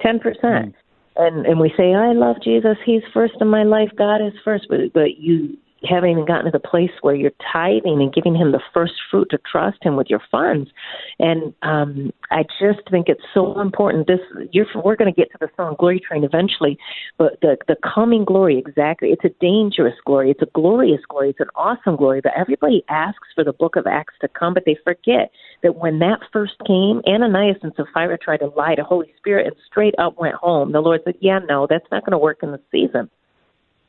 ten percent. Mm. And and we say, I love Jesus. He's first in my life. God is first. But, but you haven't even gotten to the place where you're tithing and giving him the first fruit to trust him with your funds. And um, I just think it's so important. This you're, We're going to get to the song Glory Train eventually, but the, the coming glory, exactly. It's a dangerous glory. It's a glorious glory. It's an awesome glory. But everybody asks for the book of Acts to come, but they forget that when that first came, Ananias and Sapphira tried to lie to Holy Spirit and straight up went home. The Lord said, yeah, no, that's not going to work in this season.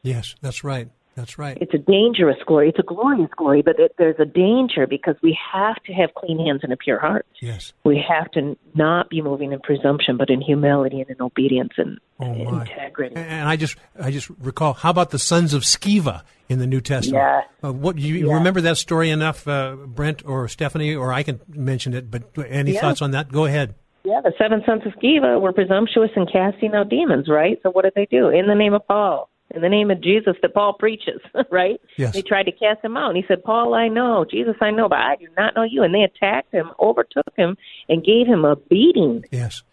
Yes, that's right. That's right. It's a dangerous glory. It's a glorious glory, but it, there's a danger because we have to have clean hands and a pure heart. Yes. We have to not be moving in presumption, but in humility and in obedience and oh integrity. And I just I just recall, how about the sons of Sceva in the New Testament? Yeah. Uh, what you yeah. remember that story enough, uh, Brent or Stephanie, or I can mention it, but any yeah. thoughts on that? Go ahead. Yeah, the seven sons of Sceva were presumptuous and casting out demons, right? So what did they do? In the name of Paul. In the name of Jesus that Paul preaches, right? Yes. They tried to cast him out, and he said, Paul, I know. Jesus, I know, but I do not know you. And they attacked him, overtook him, and gave him a beating. Yes.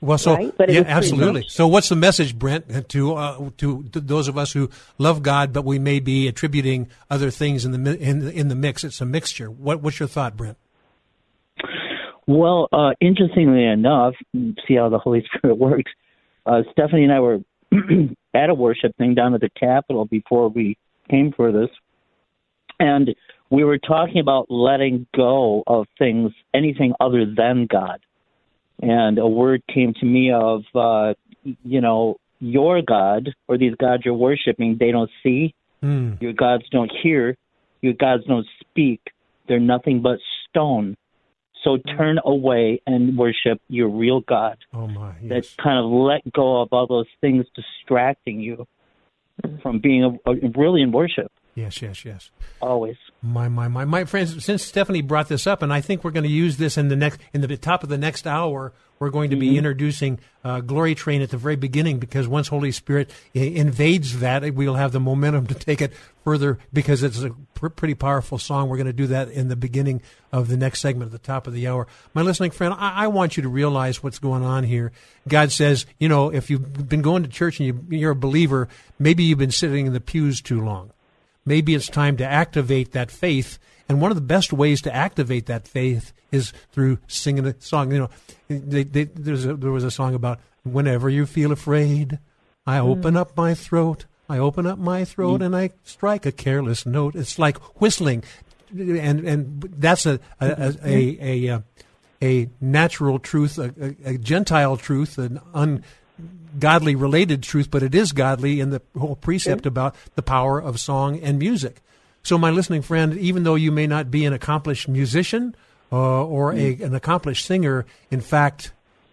Well, so, right? but yeah, absolutely. So what's the message, Brent, to, uh, to to those of us who love God, but we may be attributing other things in the in the, in the mix? It's a mixture. What, what's your thought, Brent? Well, uh, interestingly enough, see how the Holy Spirit works, uh, Stephanie and I were at a worship thing down at the Capitol before we came for this. And we were talking about letting go of things, anything other than God. And a word came to me of, uh, you know, your God or these gods you're worshiping, they don't see. Mm. Your gods don't hear. Your gods don't speak. They're nothing but stone. So turn away and worship your real God. Oh my! Yes. That's kind of let go of all those things distracting you from being a, a, really in worship. Yes, yes, yes. Always. My, my, my, my friends. Since Stephanie brought this up, and I think we're going to use this in the next, in the top of the next hour. We're going to be mm-hmm. introducing uh, Glory Train at the very beginning, because once Holy Spirit I- invades that, we'll have the momentum to take it further, because it's a pr- pretty powerful song. We're going to do that in the beginning of the next segment at the top of the hour. My listening friend, I-, I want you to realize what's going on here. God says, you know, if you've been going to church and you- you're a believer, maybe you've been sitting in the pews too long. Maybe it's time to activate that faith. And one of the best ways to activate that faith is through singing a song. You know, they, they, there's a, there was a song about, whenever you feel afraid, I open up my throat, I open up my throat, and I strike a careless note. It's like whistling, and and that's a a a a, a, a natural truth, a, a, a Gentile truth, an un. godly related truth, but it is godly in the whole precept about the power of song and music. So my listening friend, even though you may not be an accomplished musician uh, or a, an accomplished singer, in fact,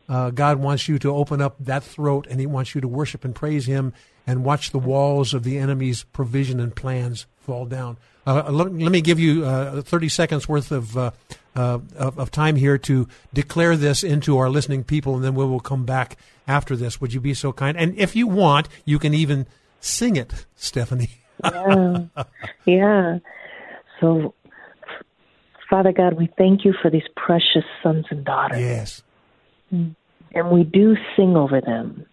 uh, God wants you to open up that throat, and he wants you to worship and praise him and watch the walls of the enemy's provision and plans fall down. Uh, let, let me give you uh, thirty seconds worth of, uh, uh, of of time here to declare this into our listening people, and then we will come back after this. Would you be so kind? And if you want, you can even sing it, Stephanie. yeah. yeah. So, Father God, we thank you for these precious sons and daughters. Yes. And we do sing over them.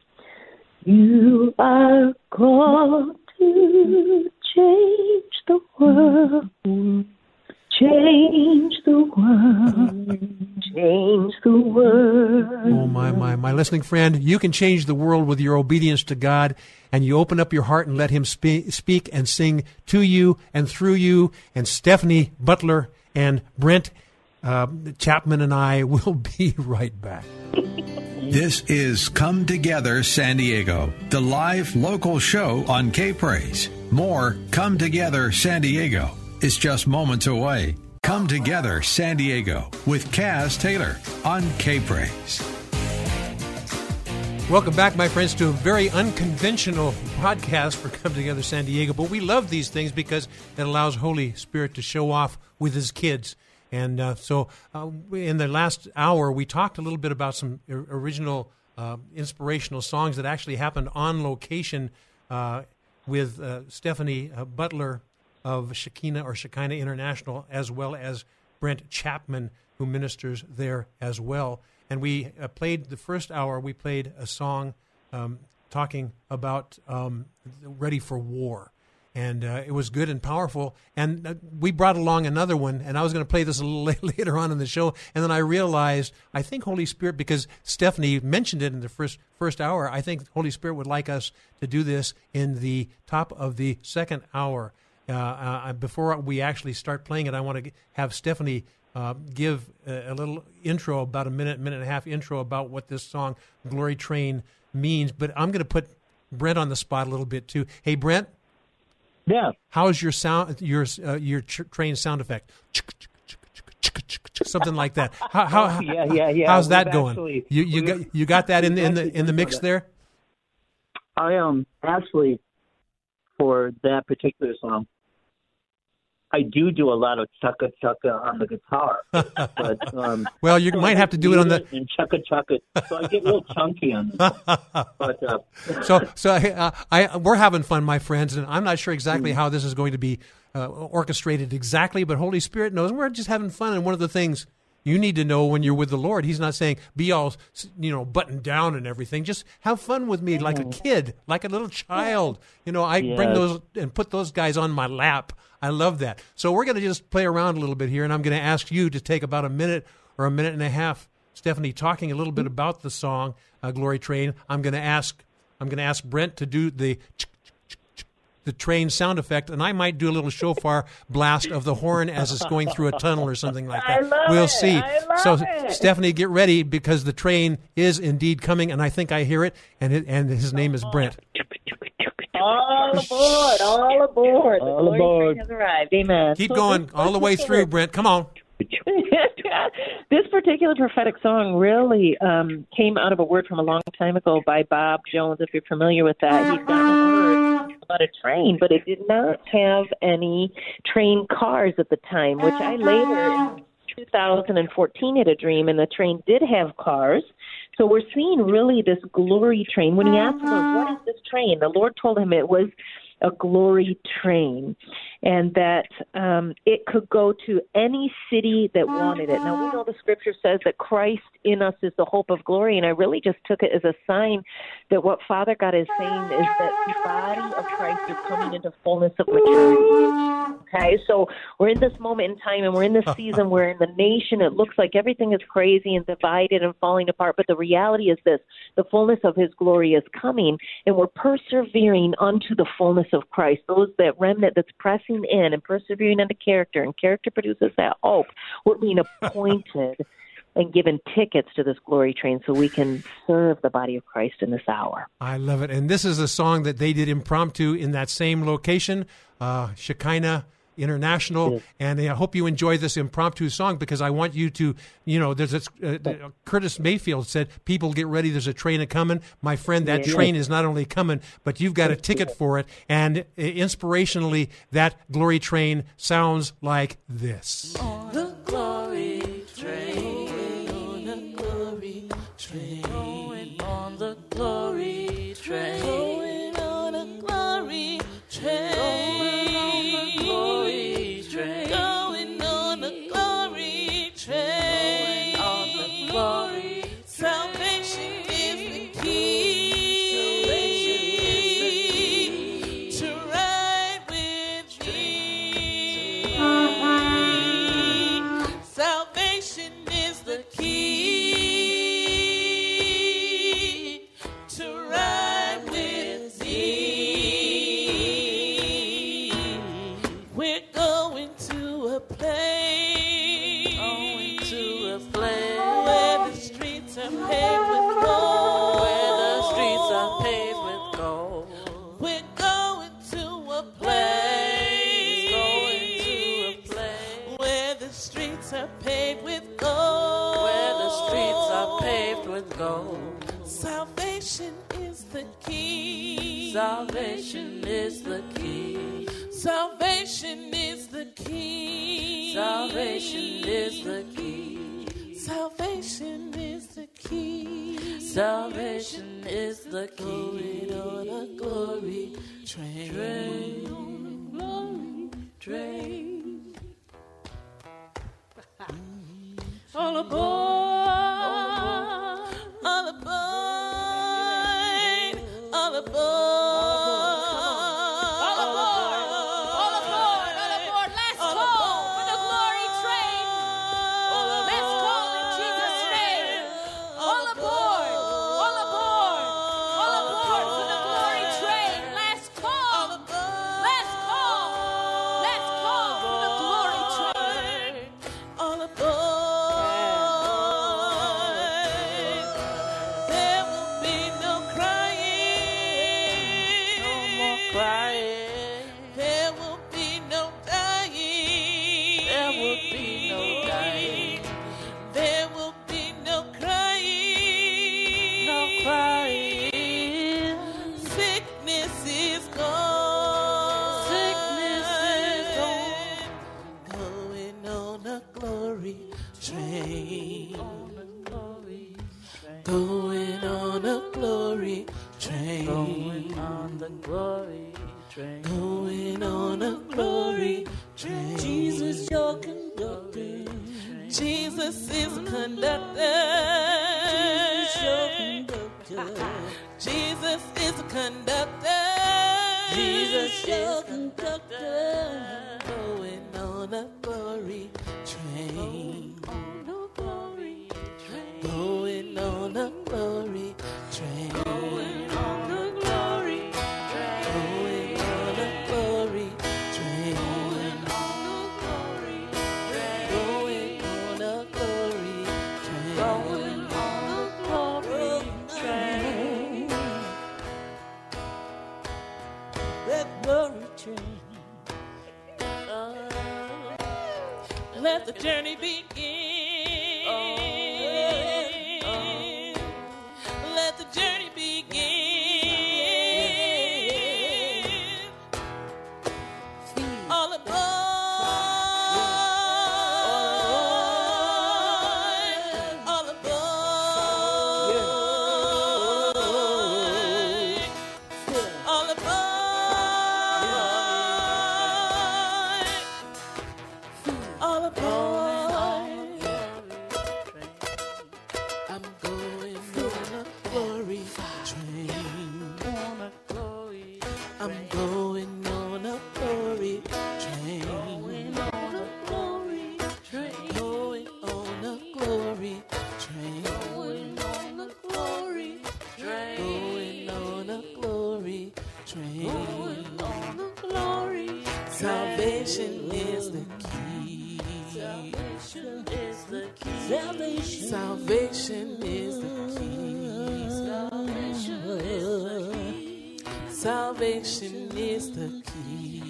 You are called to change the world, change the world, change the world. Oh, my, my, my listening friend, you can change the world with your obedience to God, and you open up your heart and let him spe- speak and sing to you and through you. And Stephanie Butler and Brent Uh, Chapman and I will be right back. This is Come Together San Diego, the live local show on K-Praise. More Come Together San Diego is just moments away. Come Together San Diego with Kaz Taylor on K-Praise. Welcome back, my friends, to a very unconventional podcast for Come Together San Diego. But we love these things because it allows Holy Spirit to show off with his kids. And uh, so uh, in the last hour, we talked a little bit about some original uh, inspirational songs that actually happened on location uh, with uh, Stephanie uh, Butler of Shekinah or Shekinah International, as well as Brent Chapman, who ministers there as well. And we uh, played the first hour, we played a song um, talking about um, Ready for War. And uh, it was good and powerful. And uh, we brought along another one, and I was going to play this a little late, later on in the show. And then I realized, I think Holy Spirit, because Stephanie mentioned it in the first first hour, I think Holy Spirit would like us to do this in the top of the second hour. Uh, uh, before we actually start playing it, I want to g- have Stephanie uh, give a, a little intro, about a minute, minute and a half intro about what this song, Glory Train, means. But I'm going to put Brent on the spot a little bit, too. Hey, Brent? Yeah. How's your sound? Your uh, your ch- train sound effect, something like that. How, how, how yeah, yeah, yeah. How's that We've going? Actually, you you got you got that in the in the in the mix there. I um actually for that particular song, I do do a lot of chaka chaka on the guitar. But, um, well, you so might have to do it on the and chaka chaka. So I get a little chunky on this. But uh... so so uh, I we're having fun, my friends, and I'm not sure exactly how this is going to be uh, orchestrated exactly. But Holy Spirit knows. We're just having fun, and one of the things you need to know when you're with the Lord, He's not saying be all you know buttoned down and everything. Just have fun with me, like a kid, like a little child. You know, I yes. bring those and put those guys on my lap. I love that. So we're going to just play around a little bit here, and I'm going to ask you to take about a minute or a minute and a half, Stephanie, talking a little bit about the song uh, "Glory Train." I'm going to ask, I'm going to ask Brent to do the the train sound effect, and I might do a little shofar blast of the horn as it's going through a tunnel or something like that. I love we'll it. see. I love so, it. Stephanie, get ready because the train is indeed coming, and I think I hear it. And it, and his name is Brent. All aboard! All aboard! The all aboard! Has arrived. Amen. Keep going all the way through, Brent. Come on. This particular prophetic song really um, came out of a word from a long time ago by Bob Jones. If you're familiar with that, he's got a word about a train, but it did not have any train cars at the time, which I later in two thousand fourteen had a dream, and the train did have cars. So we're seeing really this glory train. When he asked him, what is this train? The Lord told him it was a glory train, and that um, it could go to any city that wanted it. Now, we know the scripture says that Christ in us is the hope of glory, and I really just took it as a sign that what Father God is saying is that the body of Christ is coming into fullness of maturity. Okay, so we're in this moment in time, and we're in this season where in the nation it looks like everything is crazy and divided and falling apart, but the reality is this, the fullness of his glory is coming, and we're persevering unto the fullness of Christ, those that remnant that's pressing in and persevering into character, and character produces that hope. We're being appointed and given tickets to this glory train so we can serve the body of Christ in this hour. I love it. And this is a song that they did impromptu in that same location, uh, Shekinah International, yes. And I hope you enjoy this impromptu song because I want you to, you know, there's this, uh, Curtis Mayfield said, people get ready, there's a train a coming. My friend, that yes. train is not only coming, but you've got a ticket for it. And uh, inspirationally, that glory train sounds like this. Oh, the glory train, oh, the glory train, going on the glory train, going on a glory train. Salvation is the key. Salvation is the key. Salvation is the key. Salvation is the key. Salvation is the key. Salvation is the key. Glory on a glory train. Train on a glory train. All aboard. All aboard. All aboard.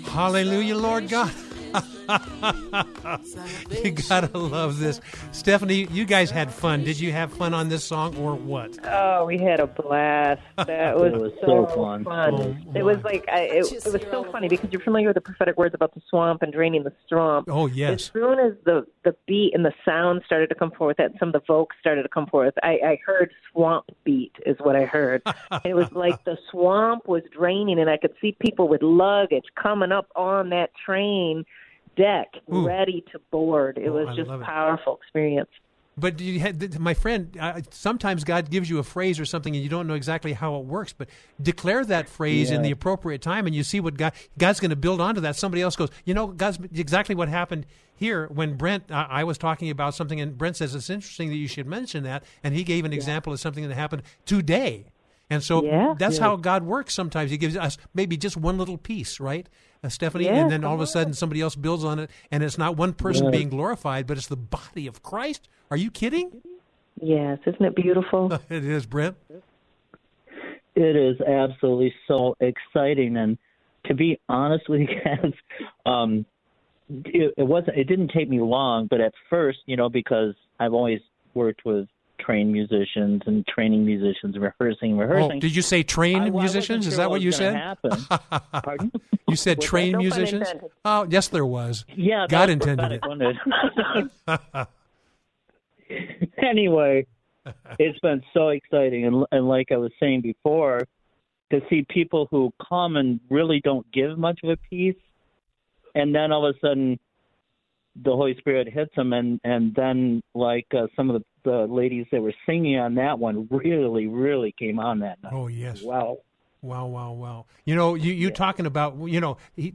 Hallelujah, Lord God. You gotta love this. Stephanie, you guys had fun. Did you have fun on this song or what? Oh, we had a blast. That was, was so, so fun. fun. Oh, it was like, I, it, it was so funny because you're familiar with the prophetic words about the swamp and draining the swamp. Oh, yes. As soon as the, the beat and the sound started to come forth, and some of the vocals started to come forth, I, I heard swamp beat is what I heard. It was like the swamp was draining, and I could see people with luggage coming up on that train deck, ooh, ready to board. It oh, was just a powerful it. experience. But you had, my friend, uh, sometimes God gives you a phrase or something and you don't know exactly how it works, but declare that phrase yeah. in the appropriate time and you see what God, God's going to build onto that. Somebody else goes, you know, God's exactly what happened here when Brent, uh, I was talking about something and Brent says, it's interesting that you should mention that. And he gave an yeah. example of something that happened today. And so yeah, that's yeah. how God works sometimes. He gives us maybe just one little piece, right, uh, Stephanie? Yeah, and then all of a sudden somebody else builds on it, and it's not one person yeah. being glorified, but it's the body of Christ. Are you kidding? Yes. Isn't it beautiful? It is, Brent. It is absolutely so exciting. And to be honest with you guys, um, it, it, wasn't, it didn't take me long, but at first, you know, because I've always worked with train musicians and training musicians, rehearsing, rehearsing. Oh, did you say train I, musicians? Sure Is that what, what you said? Pardon? You said train musicians? Oh, yes, there was. Yeah, God intended it. Anyway, it's been so exciting, and, and like I was saying before, to see people who come and really don't give much of a piece, and then all of a sudden the Holy Spirit hits them, and, and then like uh, some of the, the ladies that were singing on that one really, really came on that night. Oh, yes. Wow. Wow, wow, wow. You know, you, you yeah. talking about, you know, he,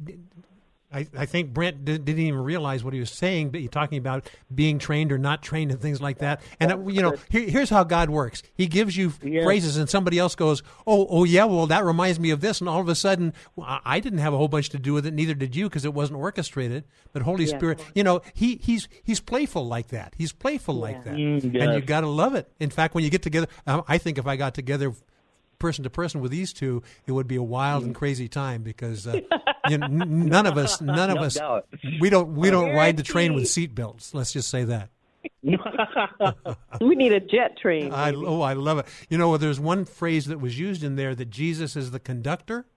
I, I think Brent did, didn't even realize what he was saying, but you're talking about being trained or not trained and things like that. And, uh, you know, here, here's how God works. He gives you yeah. phrases, and somebody else goes, oh, oh, yeah, well, that reminds me of this. And all of a sudden, well, I didn't have a whole bunch to do with it. Neither did you, because it wasn't orchestrated. But Holy yeah. Spirit, you know, he he's he's playful like that. He's playful yeah. like that. Yes. And you got to love it. In fact, when you get together, um, I think if I got together person to person with these two, it would be a wild and crazy time, because uh, you know, n- none of us, none of no us, doubt. we don't, we don't Guaranteed. ride the train with seatbelts. Let's just say that. We need a jet train. I, oh, I love it. You know, there's one phrase that was used in there that Jesus is the conductor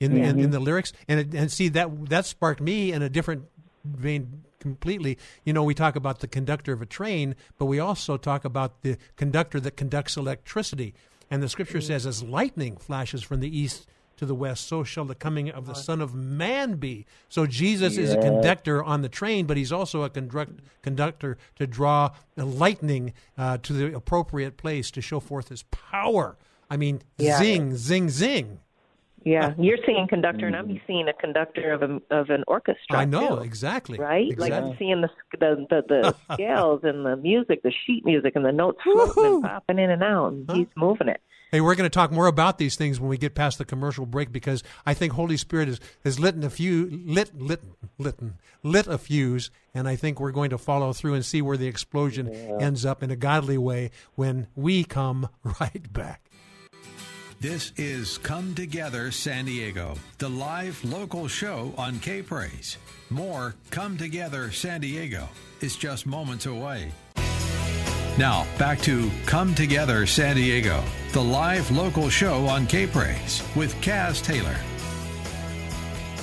in the, mm-hmm. in, in the lyrics, and it, and see that that sparked me in a different vein. Completely. You know, we talk about the conductor of a train, but we also talk about the conductor that conducts electricity. And the scripture says, as lightning flashes from the east to the west, so shall the coming of the Son of Man be. So Jesus yeah. is a conductor on the train, but he's also a conduct- conductor to draw the lightning uh, to the appropriate place to show forth his power. I mean, yeah. zing, zing, zing. Yeah, you're seeing conductor, and I'm seeing a conductor of a, of an orchestra. I know, too, exactly. Right? Exactly. Like I'm seeing the the, the, the scales and the music, the sheet music, and the notes floating Woo-hoo! and popping in and out, and huh? he's moving it. Hey, we're going to talk more about these things when we get past the commercial break, because I think Holy Spirit is is lit a few lit lit lit lit a fuse, and I think we're going to follow through and see where the explosion yeah. ends up in a godly way when we come right back. This is Come Together San Diego, the live local show on K-Praise. More Come Together San Diego is just moments away. Now, back to Come Together San Diego, the live local show on K-Praise with Kaz Taylor.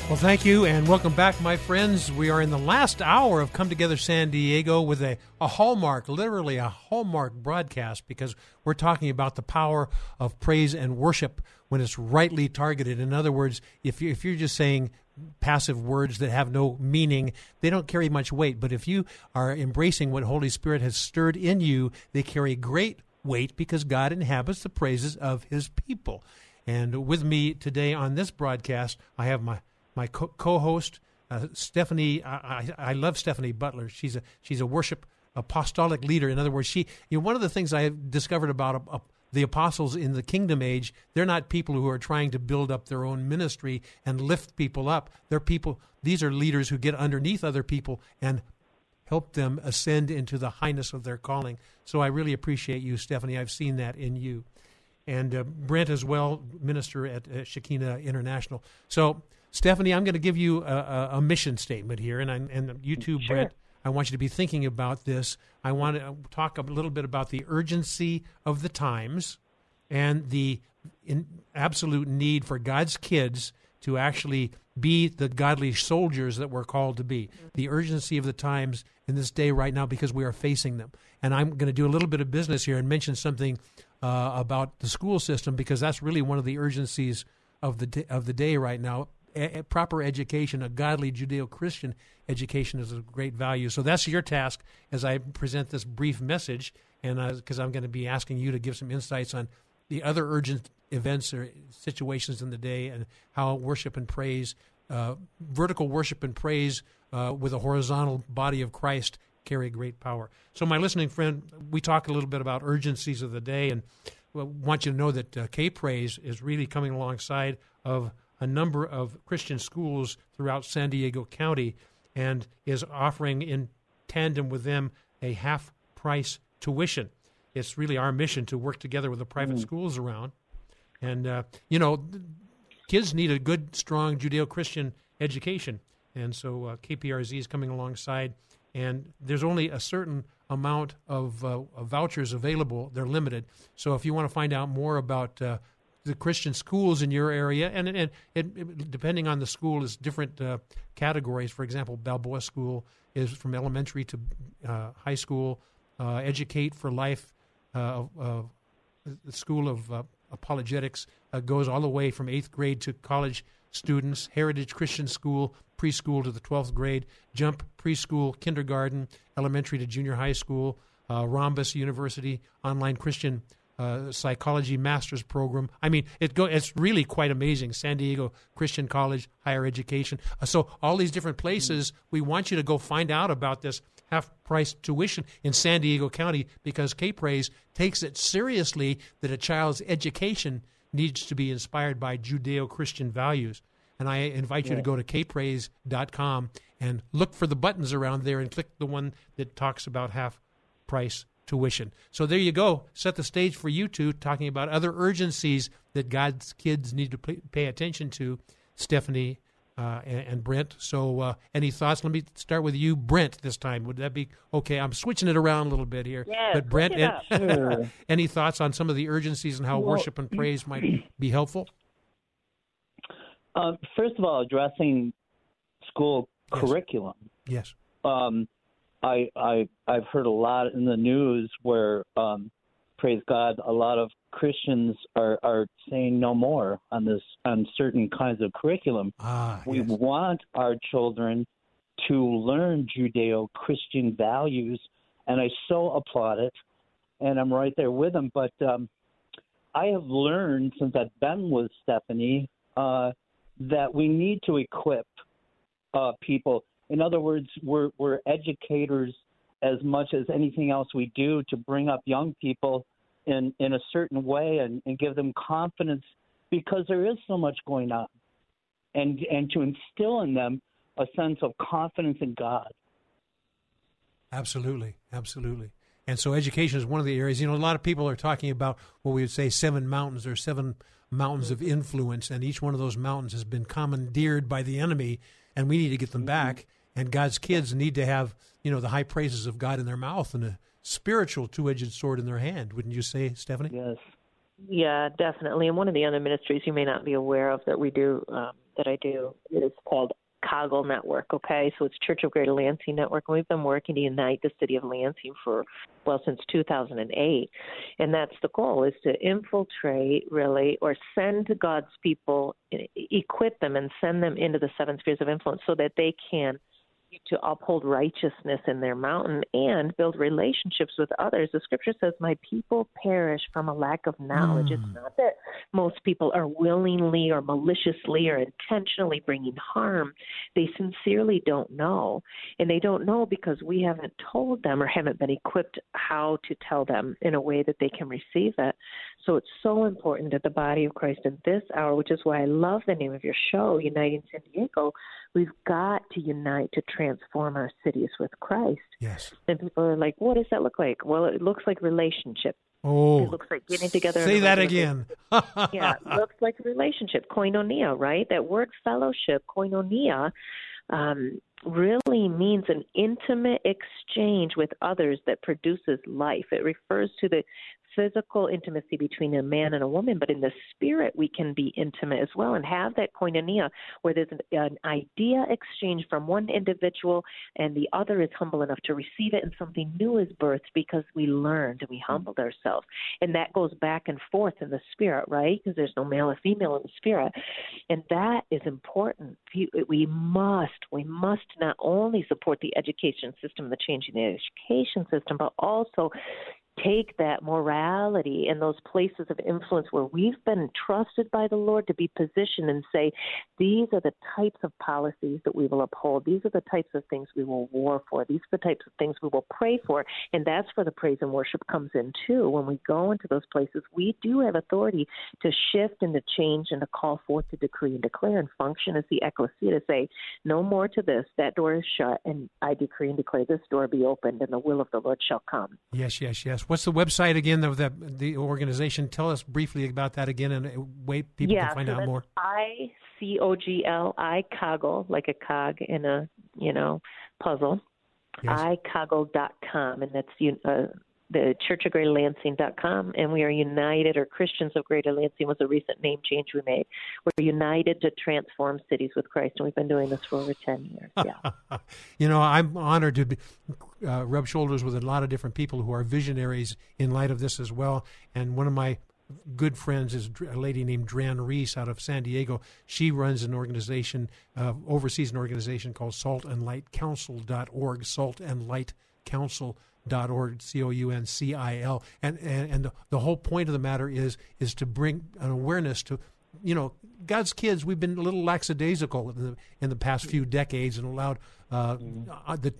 Well, thank you, and welcome back, my friends. We are in the last hour of Come Together San Diego with a, a hallmark, literally a hallmark broadcast, because we're talking about the power of praise and worship when it's rightly targeted. In other words, if, you, if you're just saying passive words that have no meaning, they don't carry much weight. But if you are embracing what Holy Spirit has stirred in you, they carry great weight, because God inhabits the praises of his people. And with me today on this broadcast, I have my My co- co-host, uh, Stephanie, I, I, I love Stephanie Butler. She's a she's a worship apostolic leader. In other words, she you know, one of the things I have discovered about a, a, the apostles in the kingdom age, they're not people who are trying to build up their own ministry and lift people up. They're people. These are leaders who get underneath other people and help them ascend into the highness of their calling. So I really appreciate you, Stephanie. I've seen that in you, and uh, Brent as well, minister at uh, Shekinah International. So, Stephanie, I'm going to give you a, a mission statement here, and I, and you too, sure. Brent, I want you to be thinking about this. I want to talk a little bit about the urgency of the times and the in absolute need for God's kids to actually be the godly soldiers that we're called to be, the urgency of the times in this day right now, because we are facing them. And I'm going to do a little bit of business here and mention something uh, about the school system, because that's really one of the urgencies of the d- of the day right now. A proper education, a godly Judeo-Christian education, is of great value. So that's your task as I present this brief message, and because I'm going to be asking you to give some insights on the other urgent events or situations in the day, and how worship and praise, uh, vertical worship and praise uh, with a horizontal body of Christ, carry great power. So my listening friend, we talk a little bit about urgencies of the day, and I want you to know that uh, K-Praise is really coming alongside of a number of Christian schools throughout San Diego County, and is offering in tandem with them a half-price tuition. It's really our mission to work together with the private mm. schools around. And, uh, you know, kids need a good, strong Judeo-Christian education. And so uh, K P R Z is coming alongside, and there's only a certain amount of uh, vouchers available. They're limited. So if you want to find out more about uh, the Christian schools in your area, and, and, and it, depending on the school, is different uh, categories. For example, Balboa School is from elementary to uh, high school. Uh, Educate for Life, uh, uh, the School of uh, Apologetics, uh, goes all the way from eighth grade to college students. Heritage Christian School, preschool to the twelfth grade. Jump preschool, kindergarten, elementary to junior high school. Uh, Rhombus University, online Christian Uh, psychology master's program. I mean, it go. It's really quite amazing. San Diego Christian College, higher education. Uh, so all these different places, we want you to go find out about this half-price tuition in San Diego County, because K-Praise takes it seriously that a child's education needs to be inspired by Judeo-Christian values. And I invite you yeah. to go to K Praise dot com and look for the buttons around there and click the one that talks about half-price tuition. So there you go. Set the stage for you two talking about other urgencies that God's kids need to pay attention to, Stephanie uh, and, and Brent. So uh, any thoughts? Let me start with you, Brent, this time. Would that be okay? I'm switching it around a little bit here. Yes, but Brent, and, sure. Any thoughts on some of the urgencies and how well, worship and praise might be helpful? Uh, first of all, addressing school yes. curriculum. Yes. Um I, I, I've heard a lot in the news where, um, praise God, a lot of Christians are, are saying no more on this on certain kinds of curriculum. Ah, we yes. want our children to learn Judeo-Christian values, and I so applaud it, and I'm right there with them. But um, I have learned since I've been with Stephanie uh, that we need to equip uh, people. In other words, we're, we're educators as much as anything else we do to bring up young people in, in a certain way and, and give them confidence, because there is so much going on, and and to instill in them a sense of confidence in God. Absolutely, absolutely. And so education is one of the areas. You know, a lot of people are talking about what we would say seven mountains or seven mountains of influence, and each one of those mountains has been commandeered by the enemy, and we need to get them back. And God's kids need to have, you know, the high praises of God in their mouth and a spiritual two-edged sword in their hand. Wouldn't you say, Stephanie? Yes. Yeah, definitely. And one of the other ministries you may not be aware of that we do, um, that I do, is called Coggle Network, okay? So it's Church of Greater Lansing Network, and we've been working to unite the city of Lansing for, well, since two thousand eight. And that's the goal, is to infiltrate, really, or send God's people, equip them and send them into the seven spheres of influence so that they can to uphold righteousness in their mountain and build relationships with others. The scripture says, my people perish from a lack of knowledge. Mm. It's not that most people are willingly or maliciously or intentionally bringing harm. They sincerely don't know. And they don't know because we haven't told them or haven't been equipped how to tell them in a way that they can receive it. So it's so important that the body of Christ in this hour, which is why I love the name of your show, Uniting San Diego, we've got to unite to transform our cities with Christ. Yes. And people are like, what does that look like? Well, it looks like relationship. Oh. It looks like getting together. Say that again. Yeah, it looks like relationship, koinonia, right? That word fellowship, koinonia, um, really means an intimate exchange with others that produces life. It refers to the physical intimacy between a man and a woman, but in the spirit we can be intimate as well and have that koinonia where there's an, an idea exchange from one individual and the other is humble enough to receive it, and something new is birthed because we learned and we humbled ourselves. And that goes back and forth in the spirit, right? Because there's no male or female in the spirit. And that is important. We must, we must not only support the education system, the change in the education system, but also take that morality and those places of influence where we've been trusted by the Lord to be positioned and say, these are the types of policies that we will uphold. These are the types of things we will war for. These are the types of things we will pray for. And that's where the praise and worship comes in, too. When we go into those places, we do have authority to shift and to change and to call forth, to decree and declare and function as the ecclesia to say, no more to this. That door is shut, and I decree and declare this door be opened, and the will of the Lord shall come. Yes, yes, yes. What's the website again of the, the organization? Tell us briefly about that again, and wait, people yeah, can find so out more. I C O G L I Coggle, like a cog in a you know puzzle. Yes. i coggle dot com, and that's uh, the Church of Greater Lansing dot com, and we are united, or Christians of Greater Lansing was a recent name change we made. We're united to transform cities with Christ, and we've been doing this for over ten years. Yeah. You know, I'm honored to be, uh, rub shoulders with a lot of different people who are visionaries in light of this as well, and one of my good friends is a lady named Dran Reese out of San Diego. She runs an organization, uh, oversees an organization called Salt and Light Council dot org, Salt and Light Council dot org, C O U N C I L. And, and, and the, the whole point of the matter is is to bring an awareness to, you know, God's kids. We've been a little lackadaisical in the, in the past few decades and allowed uh, mm-hmm. the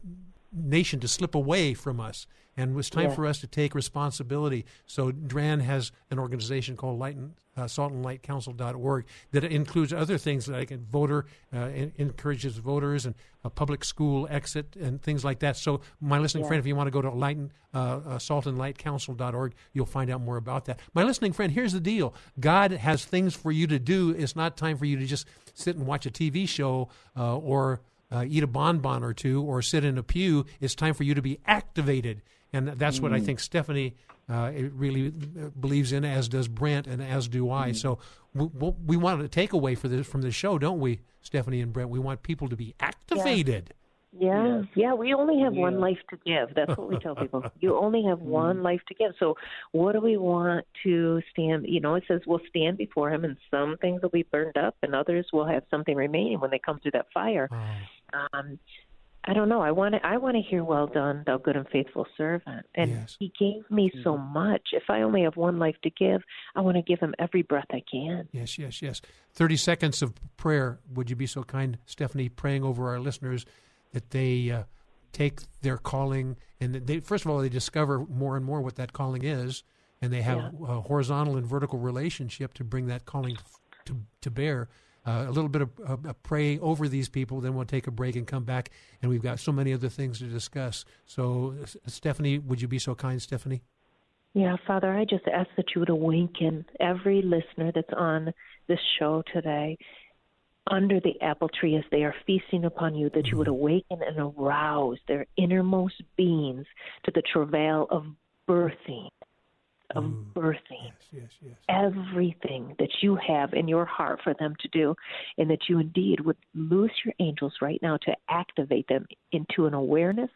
nation to slip away from us. And it's time yeah. for us to take responsibility. So Dran has an organization called Light and, uh, salt and light council dot org that includes other things like voter, uh, encourages voters and a public school exit and things like that. So my listening yeah. friend, if you want to go to light and, uh, uh, salt and light council dot org, you'll find out more about that. My listening friend, here's the deal. God has things for you to do. It's not time for you to just sit and watch a T V show uh, or uh, eat a bonbon or two or sit in a pew. It's time for you to be activated. And that's what I think Stephanie uh, really believes in, as does Brent, and as do I. So we, we wanted a takeaway for this, from this show, don't we, Stephanie and Brent? We want people to be activated. Yeah, yeah. yeah we only have yeah. one life to give. That's what we tell people. You only have one life to give. So what do we want to stand? You know, it says we'll stand before him, and some things will be burned up, and others will have something remaining when they come through that fire. Oh. Um I don't know. I want to. I want to hear, "Well done, thou good and faithful servant." And yes. he gave me so much. If I only have one life to give, I want to give him every breath I can. Yes, yes, yes. Thirty seconds of prayer. Would you be so kind, Stephanie, praying over our listeners that they uh, take their calling, and that they, first of all, they discover more and more what that calling is, and they have yeah. a horizontal and vertical relationship to bring that calling to to bear. Uh, a little bit of uh, pray over these people, then we'll take a break and come back, and we've got so many other things to discuss. So, S- Stephanie, would you be so kind, Stephanie? Yeah, Father, I just ask that you would awaken every listener that's on this show today under the apple tree as they are feasting upon you, that you would awaken and arouse their innermost beings to the travail of birthing. of birthing yes, yes, yes. everything that you have in your heart for them to do, and that you indeed would loose your angels right now to activate them into an awareness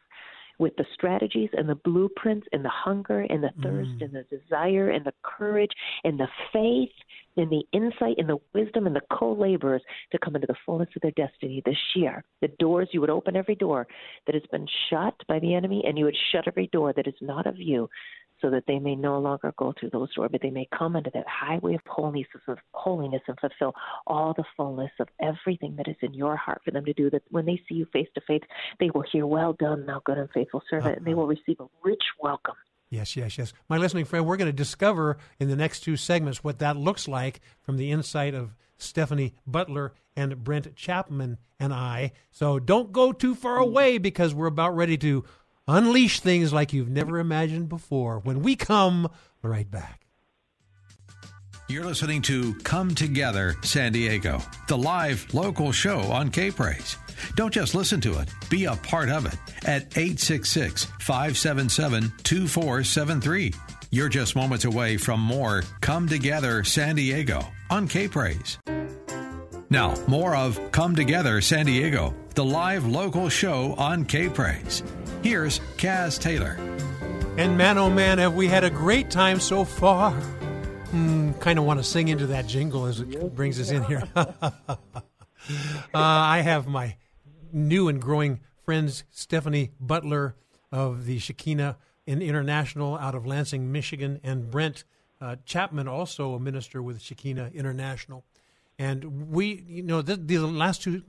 with the strategies and the blueprints and the hunger and the thirst mm. and the desire and the courage and the faith and the insight and the wisdom and the co-laborers to come into the fullness of their destiny this year. The doors, you would open every door that has been shut by the enemy, and you would shut every door that is not of you, so that they may no longer go through those doors, but they may come into that highway of holiness, of holiness, and fulfill all the fullness of everything that is in your heart for them to do, that when they see you face to face, they will hear, "Well done, thou good and faithful servant," uh-huh. and they will receive a rich welcome. Yes, yes, yes. My listening friend, we're going to discover in the next two segments what that looks like from the insight of Stephanie Butler and Brent Chapman and I. So don't go too far away, because we're about ready to unleash things like you've never imagined before. When we come, we're right back. You're listening to Come Together San Diego, the live local show on K-Praise. Don't just listen to it, be a part of it at eight six six, five seven seven, two four seven three. You're just moments away from more Come Together San Diego on K-Praise. Now, more of Come Together San Diego, the live local show on K-Praise. Here's Kaz Taylor. And man, oh man, have we had a great time so far. Mm, kind of want to sing into that jingle as it brings us in here. uh, I have my new and growing friends, Stephanie Butler of the Shekinah International out of Lansing, Michigan, and Brent uh, Chapman, also a minister with Shekinah International. And we, you know, the, the last two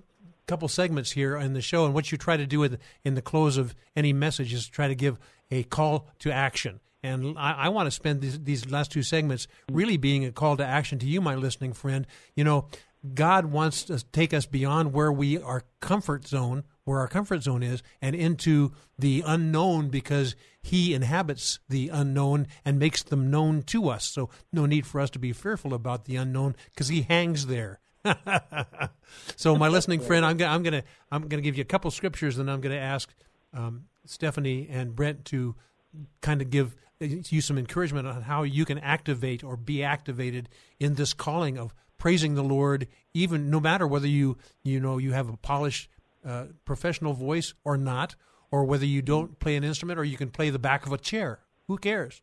couple segments here in the show, and what you try to do with, in the close of any message, is try to give a call to action. And I, I want to spend these, these last two segments really being a call to action to you, my listening friend. You know, God wants to take us beyond where we our comfort zone, where our comfort zone is, and into the unknown, because he inhabits the unknown and makes them known to us. So no need for us to be fearful about the unknown, because he hangs there. So, my listening friend, I'm gonna, I'm gonna, I'm gonna give you a couple scriptures, and I'm gonna ask um, Stephanie and Brent to kind of give you some encouragement on how you can activate or be activated in this calling of praising the Lord, even no matter whether you you know you have a polished uh, professional voice or not, or whether you don't play an instrument or you can play the back of a chair. Who cares?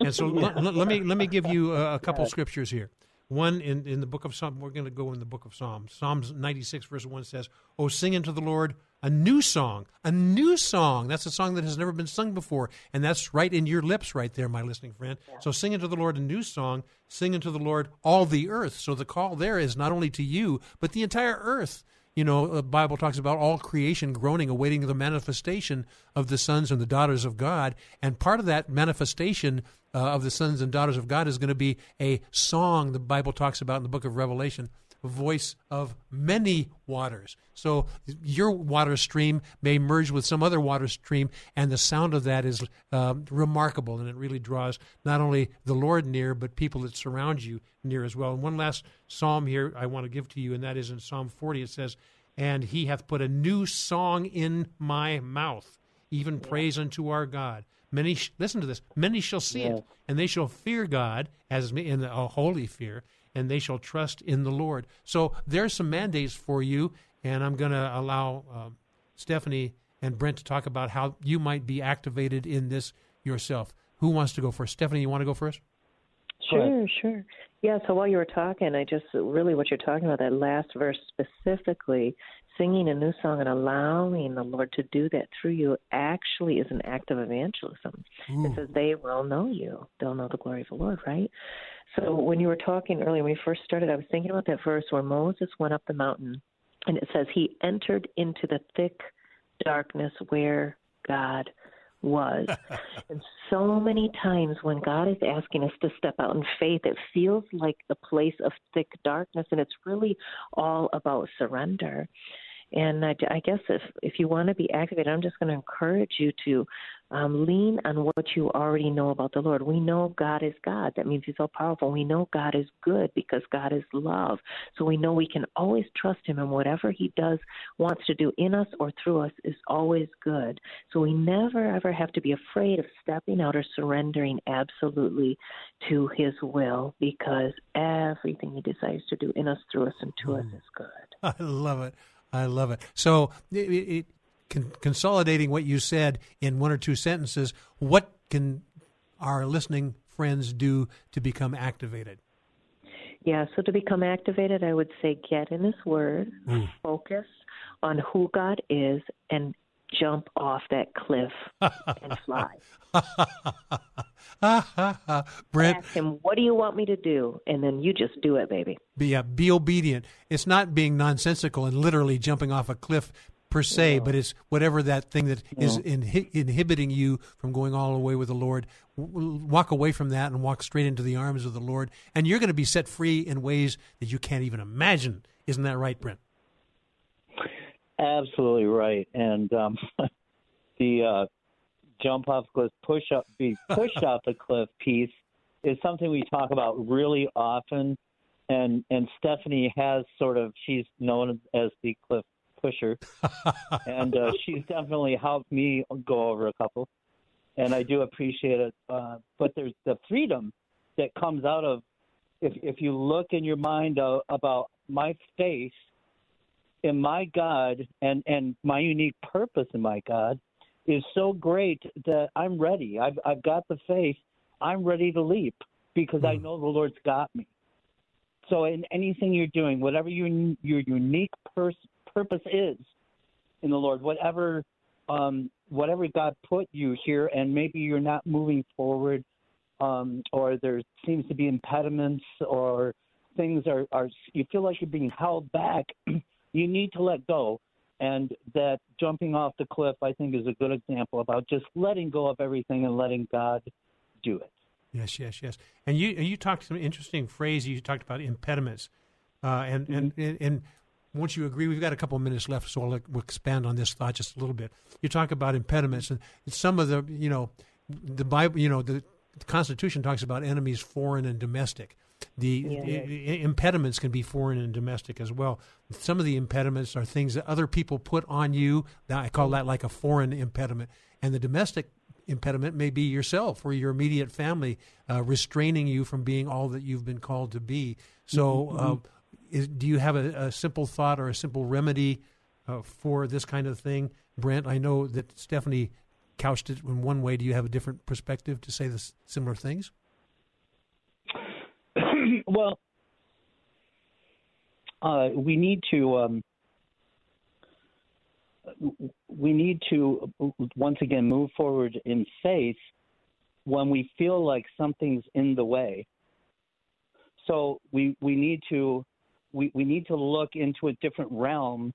And so yeah. l- l- let me let me give you a, a couple yeah. scriptures here. One in, in the book of Psalms, we're going to go in the book of Psalms. Psalms ninety-six, verse one says, "Oh, sing unto the Lord a new song, a new song." That's a song that has never been sung before, and that's right in your lips right there, my listening friend. Yeah. So sing unto the Lord a new song, sing unto the Lord all the earth. So the call there is not only to you, but the entire earth. You know, the Bible talks about all creation groaning, awaiting the manifestation of the sons and the daughters of God. And part of that manifestation uh, of the sons and daughters of God is going to be a song the Bible talks about in the book of Revelation, a voice of many waters. So your water stream may merge with some other water stream, and the sound of that is uh, remarkable, and it really draws not only the Lord near, but people that surround you near as well. And one last psalm here I want to give to you, and that is in Psalm forty. It says, "And he hath put a new song in my mouth, even yeah. praise unto our God. Many sh- Listen to this. Many shall see yeah. it, and they shall fear God as in a holy fear, and they shall trust in the Lord." So there's some mandates for you, and I'm going to allow uh, Stephanie and Brent to talk about how you might be activated in this yourself. Who wants to go first? Stephanie, you want to go first? Sure, sure. Yeah, so while you were talking, I just really what you're talking about, that last verse specifically, singing a new song and allowing the Lord to do that through you actually is an act of evangelism. Ooh. It says they will know you. They'll know the glory of the Lord, right? So when you were talking earlier, when we first started, I was thinking about that verse where Moses went up the mountain, and it says he entered into the thick darkness where God was. And so many times when God is asking us to step out in faith, it feels like the place of thick darkness, and it's really all about surrender. And I, I guess if, if you want to be activated, I'm just going to encourage you to um, lean on what you already know about the Lord. We know God is God. That means he's all powerful. We know God is good because God is love. So we know we can always trust him, and whatever he does, wants to do in us or through us is always good. So we never, ever have to be afraid of stepping out or surrendering absolutely to his will, because everything he desires to do in us, through us, and to mm. us is good. I love it. I love it. So it, it, con- consolidating what you said in one or two sentences, what can our listening friends do to become activated? Yeah, so to become activated, I would say get in his word, mm. focus on who God is, and jump off that cliff and fly. Brent, ask him, what do you want me to do? And then you just do it, baby. Be, uh, be obedient. It's not being nonsensical and literally jumping off a cliff per se, yeah. but it's whatever that thing that yeah. is inhi- inhibiting you from going all the way with the Lord. W- walk away from that and walk straight into the arms of the Lord, and you're going to be set free in ways that you can't even imagine. Isn't that right, Brent? Absolutely right. And um, the uh, jump off cliff, push up, be pushed off the cliff piece is something we talk about really often. And and Stephanie has sort of, she's known as the cliff pusher. And uh, she's definitely helped me go over a couple. And I do appreciate it. Uh, but there's the freedom that comes out of, if, if you look in your mind uh, about my faith in my God and, and my unique purpose in my God is so great that I'm ready. I've, I've got the faith. I'm ready to leap because mm. I know the Lord's got me. So in anything you're doing, whatever your, your unique pers- purpose is in the Lord, whatever um, whatever God put you here, and maybe you're not moving forward um, or there seems to be impediments or things are, are you feel like you're being held back, you need to let go, and that jumping off the cliff, I think, is a good example about just letting go of everything and letting God do it. Yes, yes, yes. And you you talked some interesting phrase. You talked about impediments, uh, and, mm-hmm. and and and won't you agree? We've got a couple of minutes left, so I'll, we'll expand on this thought just a little bit. You talk about impediments, and some of the you know the Bible, you know the, the Constitution talks about enemies, foreign and domestic. The yeah. I- I- impediments can be foreign and domestic as well. Some of the impediments are things that other people put on you. Now, I call that like a foreign impediment. And the domestic impediment may be yourself or your immediate family uh, restraining you from being all that you've been called to be. So mm-hmm. um, is, do you have a, a simple thought or a simple remedy uh, for this kind of thing? Brent, I know that Stephanie couched it in one way. Do you have a different perspective to say this, similar things? Well, uh, we need to um, we need to once again move forward in faith when we feel like something's in the way. So we we need to we, we need to look into a different realm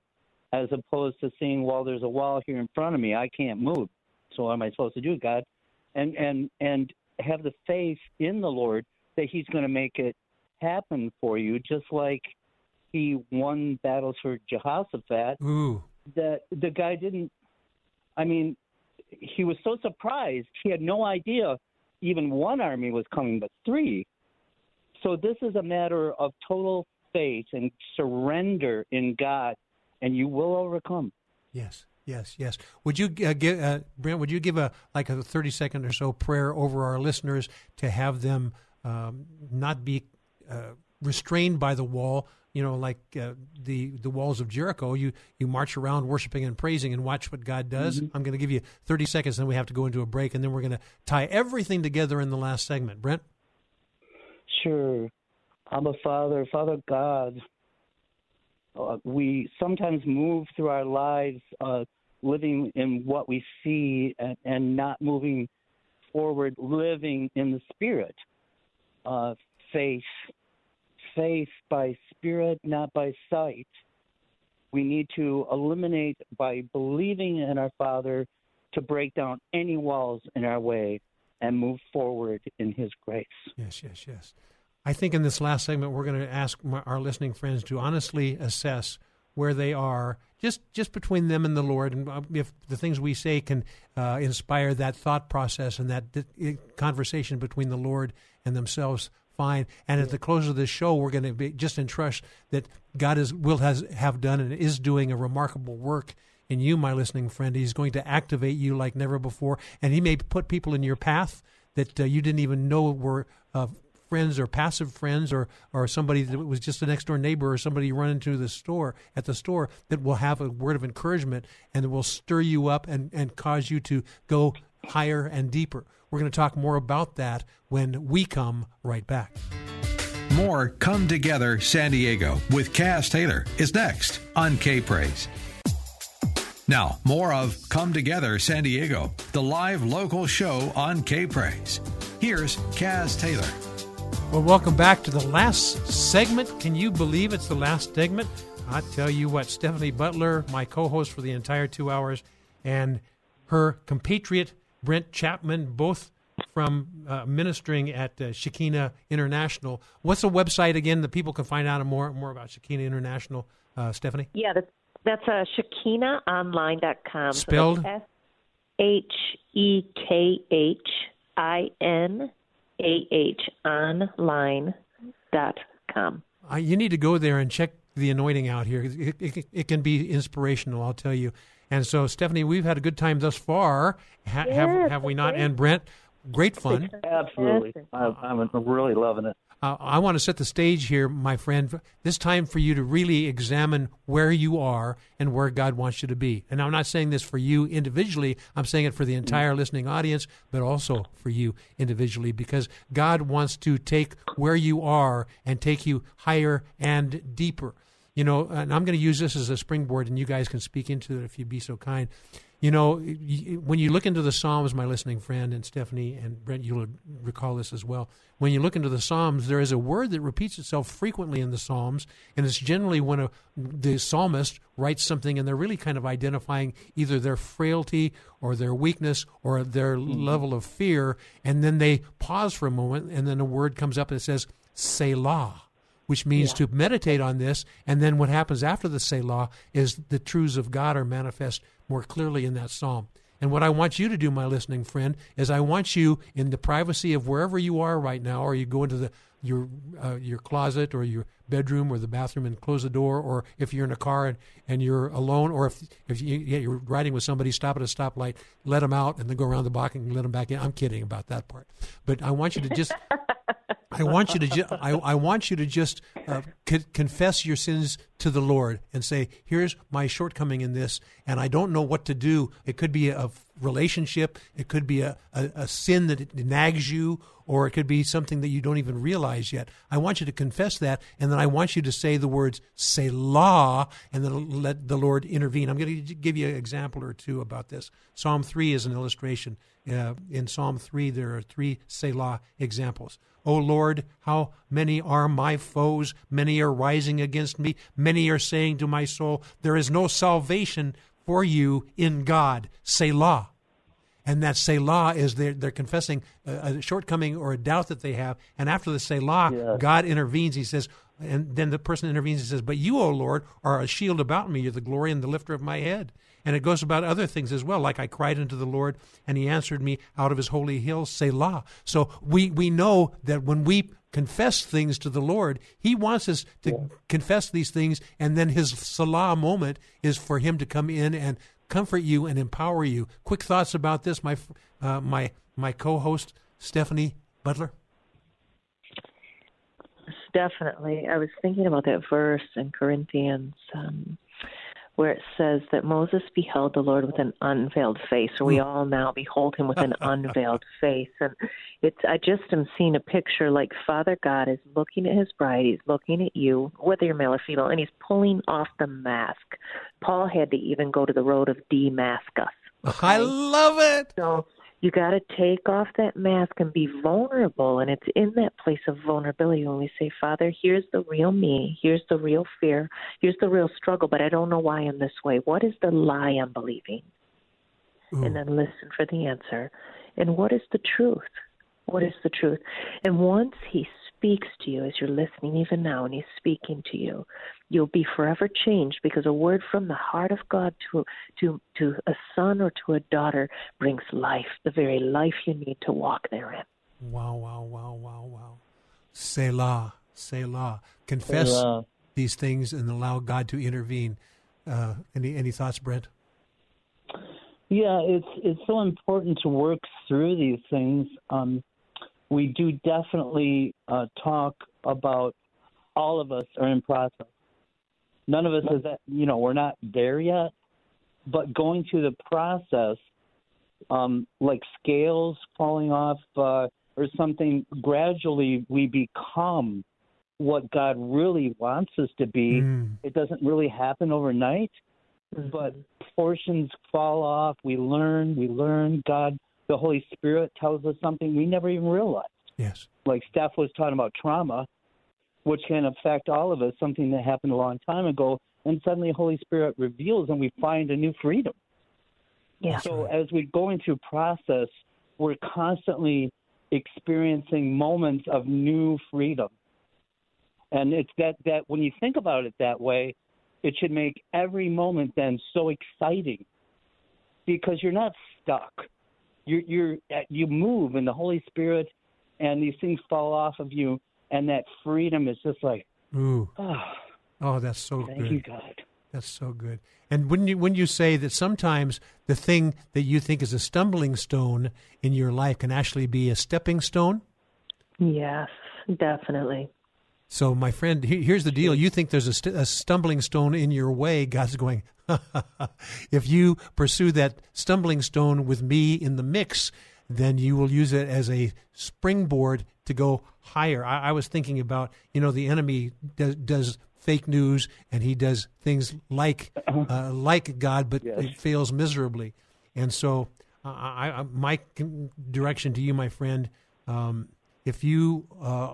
as opposed to seeing, well, there's a wall here in front of me, I can't move. So what am I supposed to do, God? And and and have the faith in the Lord that He's going to make it happen for you, just like He won battles for Jehoshaphat. Ooh. That the guy didn't, I mean, he was so surprised. He had no idea even one army was coming, but three. So this is a matter of total faith and surrender in God, and you will overcome. Yes, yes, yes. Would you uh, give, uh, Brent, would you give a like a thirty-second or so prayer over our listeners to have them Um, not be uh, restrained by the wall, you know, like uh, the the walls of Jericho. You you march around worshiping and praising and watch what God does. Mm-hmm. I'm going to give you thirty seconds, then we have to go into a break, and then we're going to tie everything together in the last segment. Brent? Sure. Abba, Father, Father God, uh, we sometimes move through our lives uh, living in what we see and, and not moving forward, living in the Spirit. Uh, faith, faith by spirit, not by sight. We need to eliminate by believing in our Father to break down any walls in our way and move forward in His grace. Yes, yes, yes. I think in this last segment, we're going to ask our listening friends to honestly assess where they are, just just between them and the Lord, and if the things we say can uh, inspire that thought process and that di- conversation between the Lord and themselves, fine. And yeah. At the close of this show, we're going to be just entrust that God is will has have done and is doing a remarkable work in you, my listening friend. He's going to activate you like never before, and He may put people in your path that uh, you didn't even know were uh, friends or passive friends or, or somebody that was just a next-door neighbor or somebody you run into the store at the store that will have a word of encouragement and that will stir you up and, and cause you to go higher and deeper. We're going to talk more about that when we come right back. More Come Together San Diego with Cass Taylor is next on K-Praise. Now, more of Come Together San Diego, the live local show on K-Praise. Here's Cass Taylor. Well, welcome back to the last segment. Can you believe it's the last segment? I tell you what, Stephanie Butler, my co-host for the entire two hours, and her compatriot, Brent Chapman, both from uh, ministering at uh, Shekinah International. What's the website again that people can find out more more about Shekinah International, uh, Stephanie? Yeah, that's, that's uh, Shekinah Online dot com. Spelled? So S H E K H I N A H online dot com. Uh, you need to go there and check the anointing out here. It, it, it can be inspirational, I'll tell you. And so, Stephanie, we've had a good time thus far, ha- yes, have have we not? Great. And Brent, great fun. Absolutely. I, I'm really loving it. Uh, I want to set the stage here, my friend, this time for you to really examine where you are and where God wants you to be. And I'm not saying this for you individually. I'm saying it for the entire listening audience, but also for you individually, because God wants to take where you are and take you higher and deeper. You know, and I'm going to use this as a springboard, and you guys can speak into it if you'd be so kind. You know, when you look into the Psalms, my listening friend, and Stephanie and Brent, you'll recall this as well. When you look into the Psalms, there is a word that repeats itself frequently in the Psalms, and it's generally when a, the psalmist writes something, and they're really kind of identifying either their frailty or their weakness or their mm-hmm. level of fear, and then they pause for a moment, and then a word comes up that says, Selah, which means yeah. to meditate on this, and then what happens after the Selah is the truths of God are manifest more clearly in that psalm. And what I want you to do, my listening friend, is I want you in the privacy of wherever you are right now, or you go into the your uh, your closet or your bedroom or the bathroom and close the door, or if you're in a car and, and you're alone, or if if you, yeah, you're riding with somebody, stop at a stoplight, let them out, and then go around the block and let them back in. I'm kidding about that part, but I want you to just I want you to ju- I, I want you to just uh, c- confess your sins to the Lord and say, here's my shortcoming in this, and I don't know what to do. It could be a relationship, it could be a, a, a sin that nags you, or it could be something that you don't even realize yet. I want you to confess that, and then I want you to say the words Selah, and then let the Lord intervene. I'm going to give you an example or two about this. Psalm three is an illustration. Uh, in Psalm three, there are three Selah examples. O Lord, how many are my foes? Many are rising against me. Many are saying to my soul, there is no salvation for you in God. Selah. And that Selah is they're, they're confessing a, a shortcoming or a doubt that they have. And after the Selah, yes, God intervenes. He says, and then the person intervenes and says, but you, O Lord, are a shield about me. You're the glory and the lifter of my head. And it goes about other things as well, like I cried unto the Lord, and he answered me out of his holy hill, Selah. So we, we know that when we confess things to the Lord, he wants us to yeah. confess these things, and then his Selah moment is for him to come in and comfort you and empower you. Quick thoughts about this, my uh, my my co-host, Stephanie Butler? Definitely. I was thinking about that verse in Corinthians, um, where it says that Moses beheld the Lord with an unveiled face, or we all now behold him with an unveiled face. And it's, I just am seeing a picture like Father God is looking at his bride, he's looking at you, whether you're male or female, and he's pulling off the mask. Paul had to even go to the road of Damascus. Okay? I love it! So you got to take off that mask and be vulnerable. And it's in that place of vulnerability when we say, Father, here's the real me. Here's the real fear. Here's the real struggle, but I don't know why I'm this way. What is the lie I'm believing? Ooh. And then listen for the answer. And what is the truth? What is the truth? And once he speaks to you, as you're listening even now, and he's speaking to you, you'll be forever changed, because a word from the heart of God to to to a son or to a daughter brings life, the very life you need to walk therein. Wow, wow, wow, wow, wow. Selah, Selah. Confess Selah. These things and allow God to intervene. Uh, any any thoughts, Brent? Yeah, it's it's so important to work through these things. Um, we do definitely uh, talk about all of us are in process. None of us is that, you know, we're not there yet, but going through the process, um, like scales falling off uh, or something, gradually we become what God really wants us to be. Mm. It doesn't really happen overnight, mm-hmm. but portions fall off. We learn, we learn. God, the Holy Spirit tells us something we never even realized. Yes. Like Steph was talking about trauma, which can affect all of us, something that happened a long time ago, and suddenly the Holy Spirit reveals and we find a new freedom. Yeah. So as we're going through process, we're constantly experiencing moments of new freedom. And it's that, that when you think about it that way, it should make every moment then so exciting, because you're not stuck. You're, you're, you move in the Holy Spirit, and these things fall off of you, and that freedom is just like, ooh, oh, oh that's so thank good. Thank you, God. That's so good. And wouldn't you, wouldn't you say that sometimes the thing that you think is a stumbling stone in your life can actually be a stepping stone? Yes, definitely. So, my friend, here's the deal. You think there's a, st- a stumbling stone in your way. God's going, if you pursue that stumbling stone with me in the mix, then you will use it as a springboard to go higher. I, I was thinking about, you know, the enemy does, does fake news, and he does things like uh, like God, but yes. it fails miserably. And so uh, I, I, my direction to you, my friend, um, if you... Uh,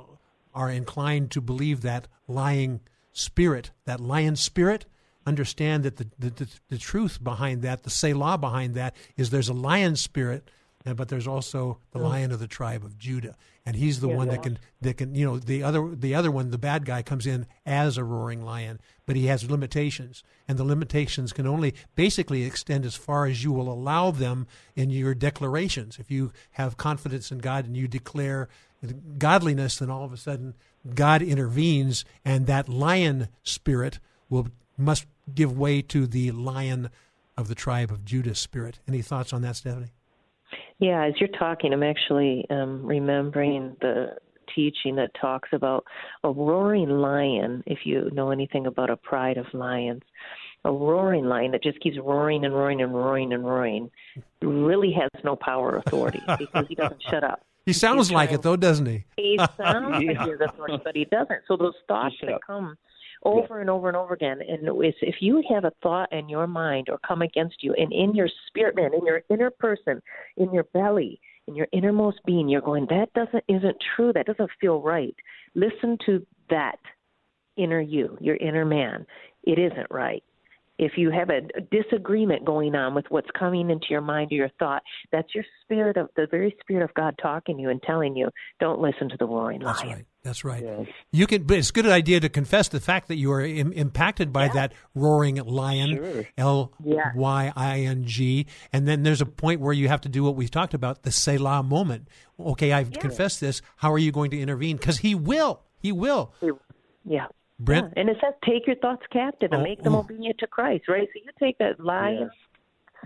are inclined to believe that lying spirit, that lion spirit, understand that the, the, the, the truth behind that, the Selah behind that, is there's a lion spirit but there's also the lion of the tribe of Judah, and he's the yeah, one that can that can you know the other the other one the bad guy comes in as a roaring lion, but he has limitations, and the limitations can only basically extend as far as you will allow them in your declarations. If you have confidence in God and you declare godliness, then all of a sudden God intervenes, and that lion spirit will must give way to the lion of the tribe of Judah spirit. Any thoughts on that, Stephanie? Yeah, as you're talking, I'm actually um, remembering the teaching that talks about a roaring lion, if you know anything about a pride of lions. A roaring lion that just keeps roaring and roaring and roaring and roaring really has no power or authority because he doesn't shut up. He sounds like it, though, doesn't he? He sounds yeah. like he has authority, but he doesn't. So those thoughts that come over yeah. and over and over again, and if you have a thought in your mind or come against you, and in your spirit man, in your inner person, in your belly, in your innermost being, you're going, that doesn't isn't true, that doesn't feel right. Listen to that inner you, your inner man. It isn't right. If you have a disagreement going on with what's coming into your mind or your thought, that's your spirit of the very spirit of God talking to you and telling you, don't listen to the roaring lion. That's right. That's right. Yes. You can, but it's a good idea to confess the fact that you are im- impacted by yeah. that roaring lion, sure. L Y I N G. And then there's a point where you have to do what we've talked about, the Selah moment. Okay, I've yeah. confessed this. How are you going to intervene? Because he will. He will. Yeah. Brent? Yeah. And it says, take your thoughts captive and oh, make them ooh. obedient to Christ, right? So you take that lion, yes.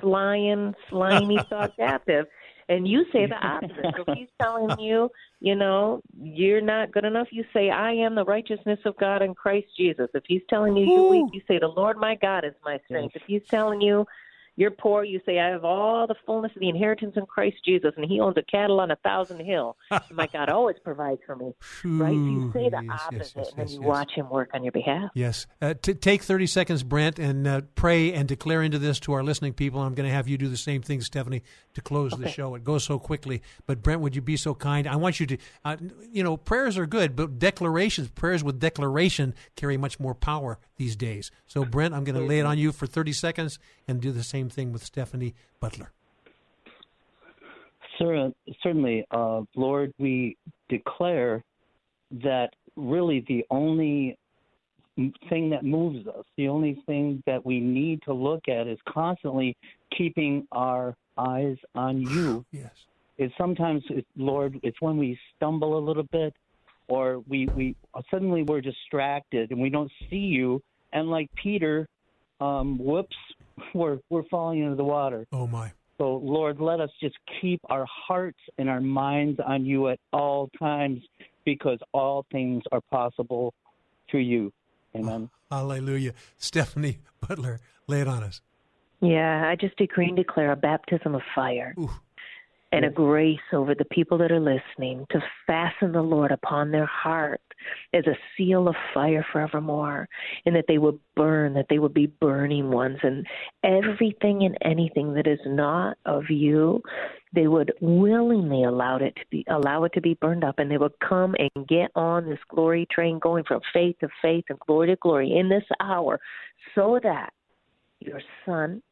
lion, slimy thought captive, and you say the opposite. So if he's telling you, you know, you're not good enough, you say, I am the righteousness of God in Christ Jesus. If he's telling you you're weak, you say, the Lord my God is my strength. Yes. If he's telling you you're poor, you say, I have all the fullness of the inheritance in Christ Jesus, and he owns a cattle on a thousand hill. My God always provides for me. Right? You say the yes, opposite, yes, yes, and then you yes. watch him work on your behalf. Yes. Uh, t- take thirty seconds, Brent, and uh, pray and declare into this to our listening people. I'm going to have you do the same thing, Stephanie, to close okay. the show. It goes so quickly. But, Brent, would you be so kind? I want you to, uh, you know, prayers are good, but declarations, prayers with declaration carry much more power these days. So, Brent, I'm going to lay it on you for thirty seconds and do the same thing with Stephanie Butler. Certainly, uh, Lord, we declare that really the only thing that moves us, the only thing that we need to look at is constantly keeping our eyes on you. Yes. It's sometimes, it, Lord, it's when we stumble a little bit or we, we suddenly we're distracted and we don't see you. And like Peter, um, whoops, We're we're falling into the water. Oh, my. So, Lord, let us just keep our hearts and our minds on you at all times because all things are possible through you. Amen. Oh, hallelujah. Stephanie Butler, lay it on us. Yeah, I just decree and declare a baptism of fire. Ooh. And a grace over the people that are listening to fasten the Lord upon their heart as a seal of fire forevermore, and that they would burn, that they would be burning ones, and everything and anything that is not of you, they would willingly allow it to be allow it to be burned up, and they would come and get on this glory train going from faith to faith and glory to glory in this hour, so that your Son,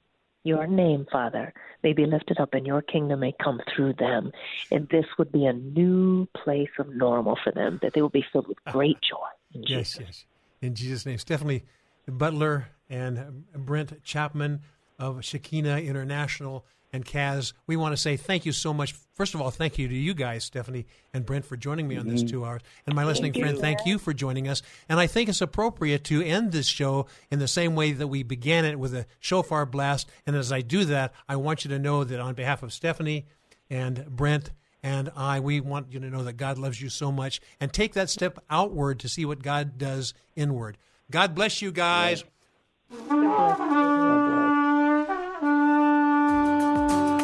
your name, Father, may be lifted up and your kingdom may come through them. And this would be a new place of normal for them, that they will be filled with great joy. In yes, Jesus. yes. In Jesus' name. Stephanie Butler and Brent Chapman of Shekinah International and Kaz, we want to say thank you so much. First of all, thank you to you guys, Stephanie and Brent, for joining me on this two hours. And my listening thank friend, you, thank you for joining us. And I think it's appropriate to end this show in the same way that we began it, with a shofar blast. And as I do that, I want you to know that on behalf of Stephanie and Brent and I, we want you to know that God loves you so much. And take that step outward to see what God does inward. God bless you guys.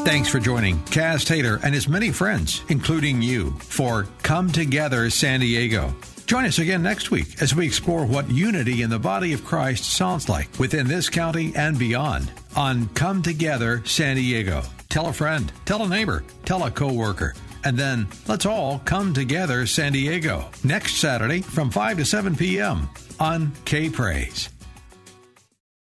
Thanks for joining Kaz Taylor and his many friends, including you, for Come Together San Diego. Join us again next week as we explore what unity in the body of Christ sounds like within this county and beyond on Come Together San Diego. Tell a friend, tell a neighbor, tell a coworker, and then let's all come together San Diego next Saturday from five to seven p.m. on K-Praise.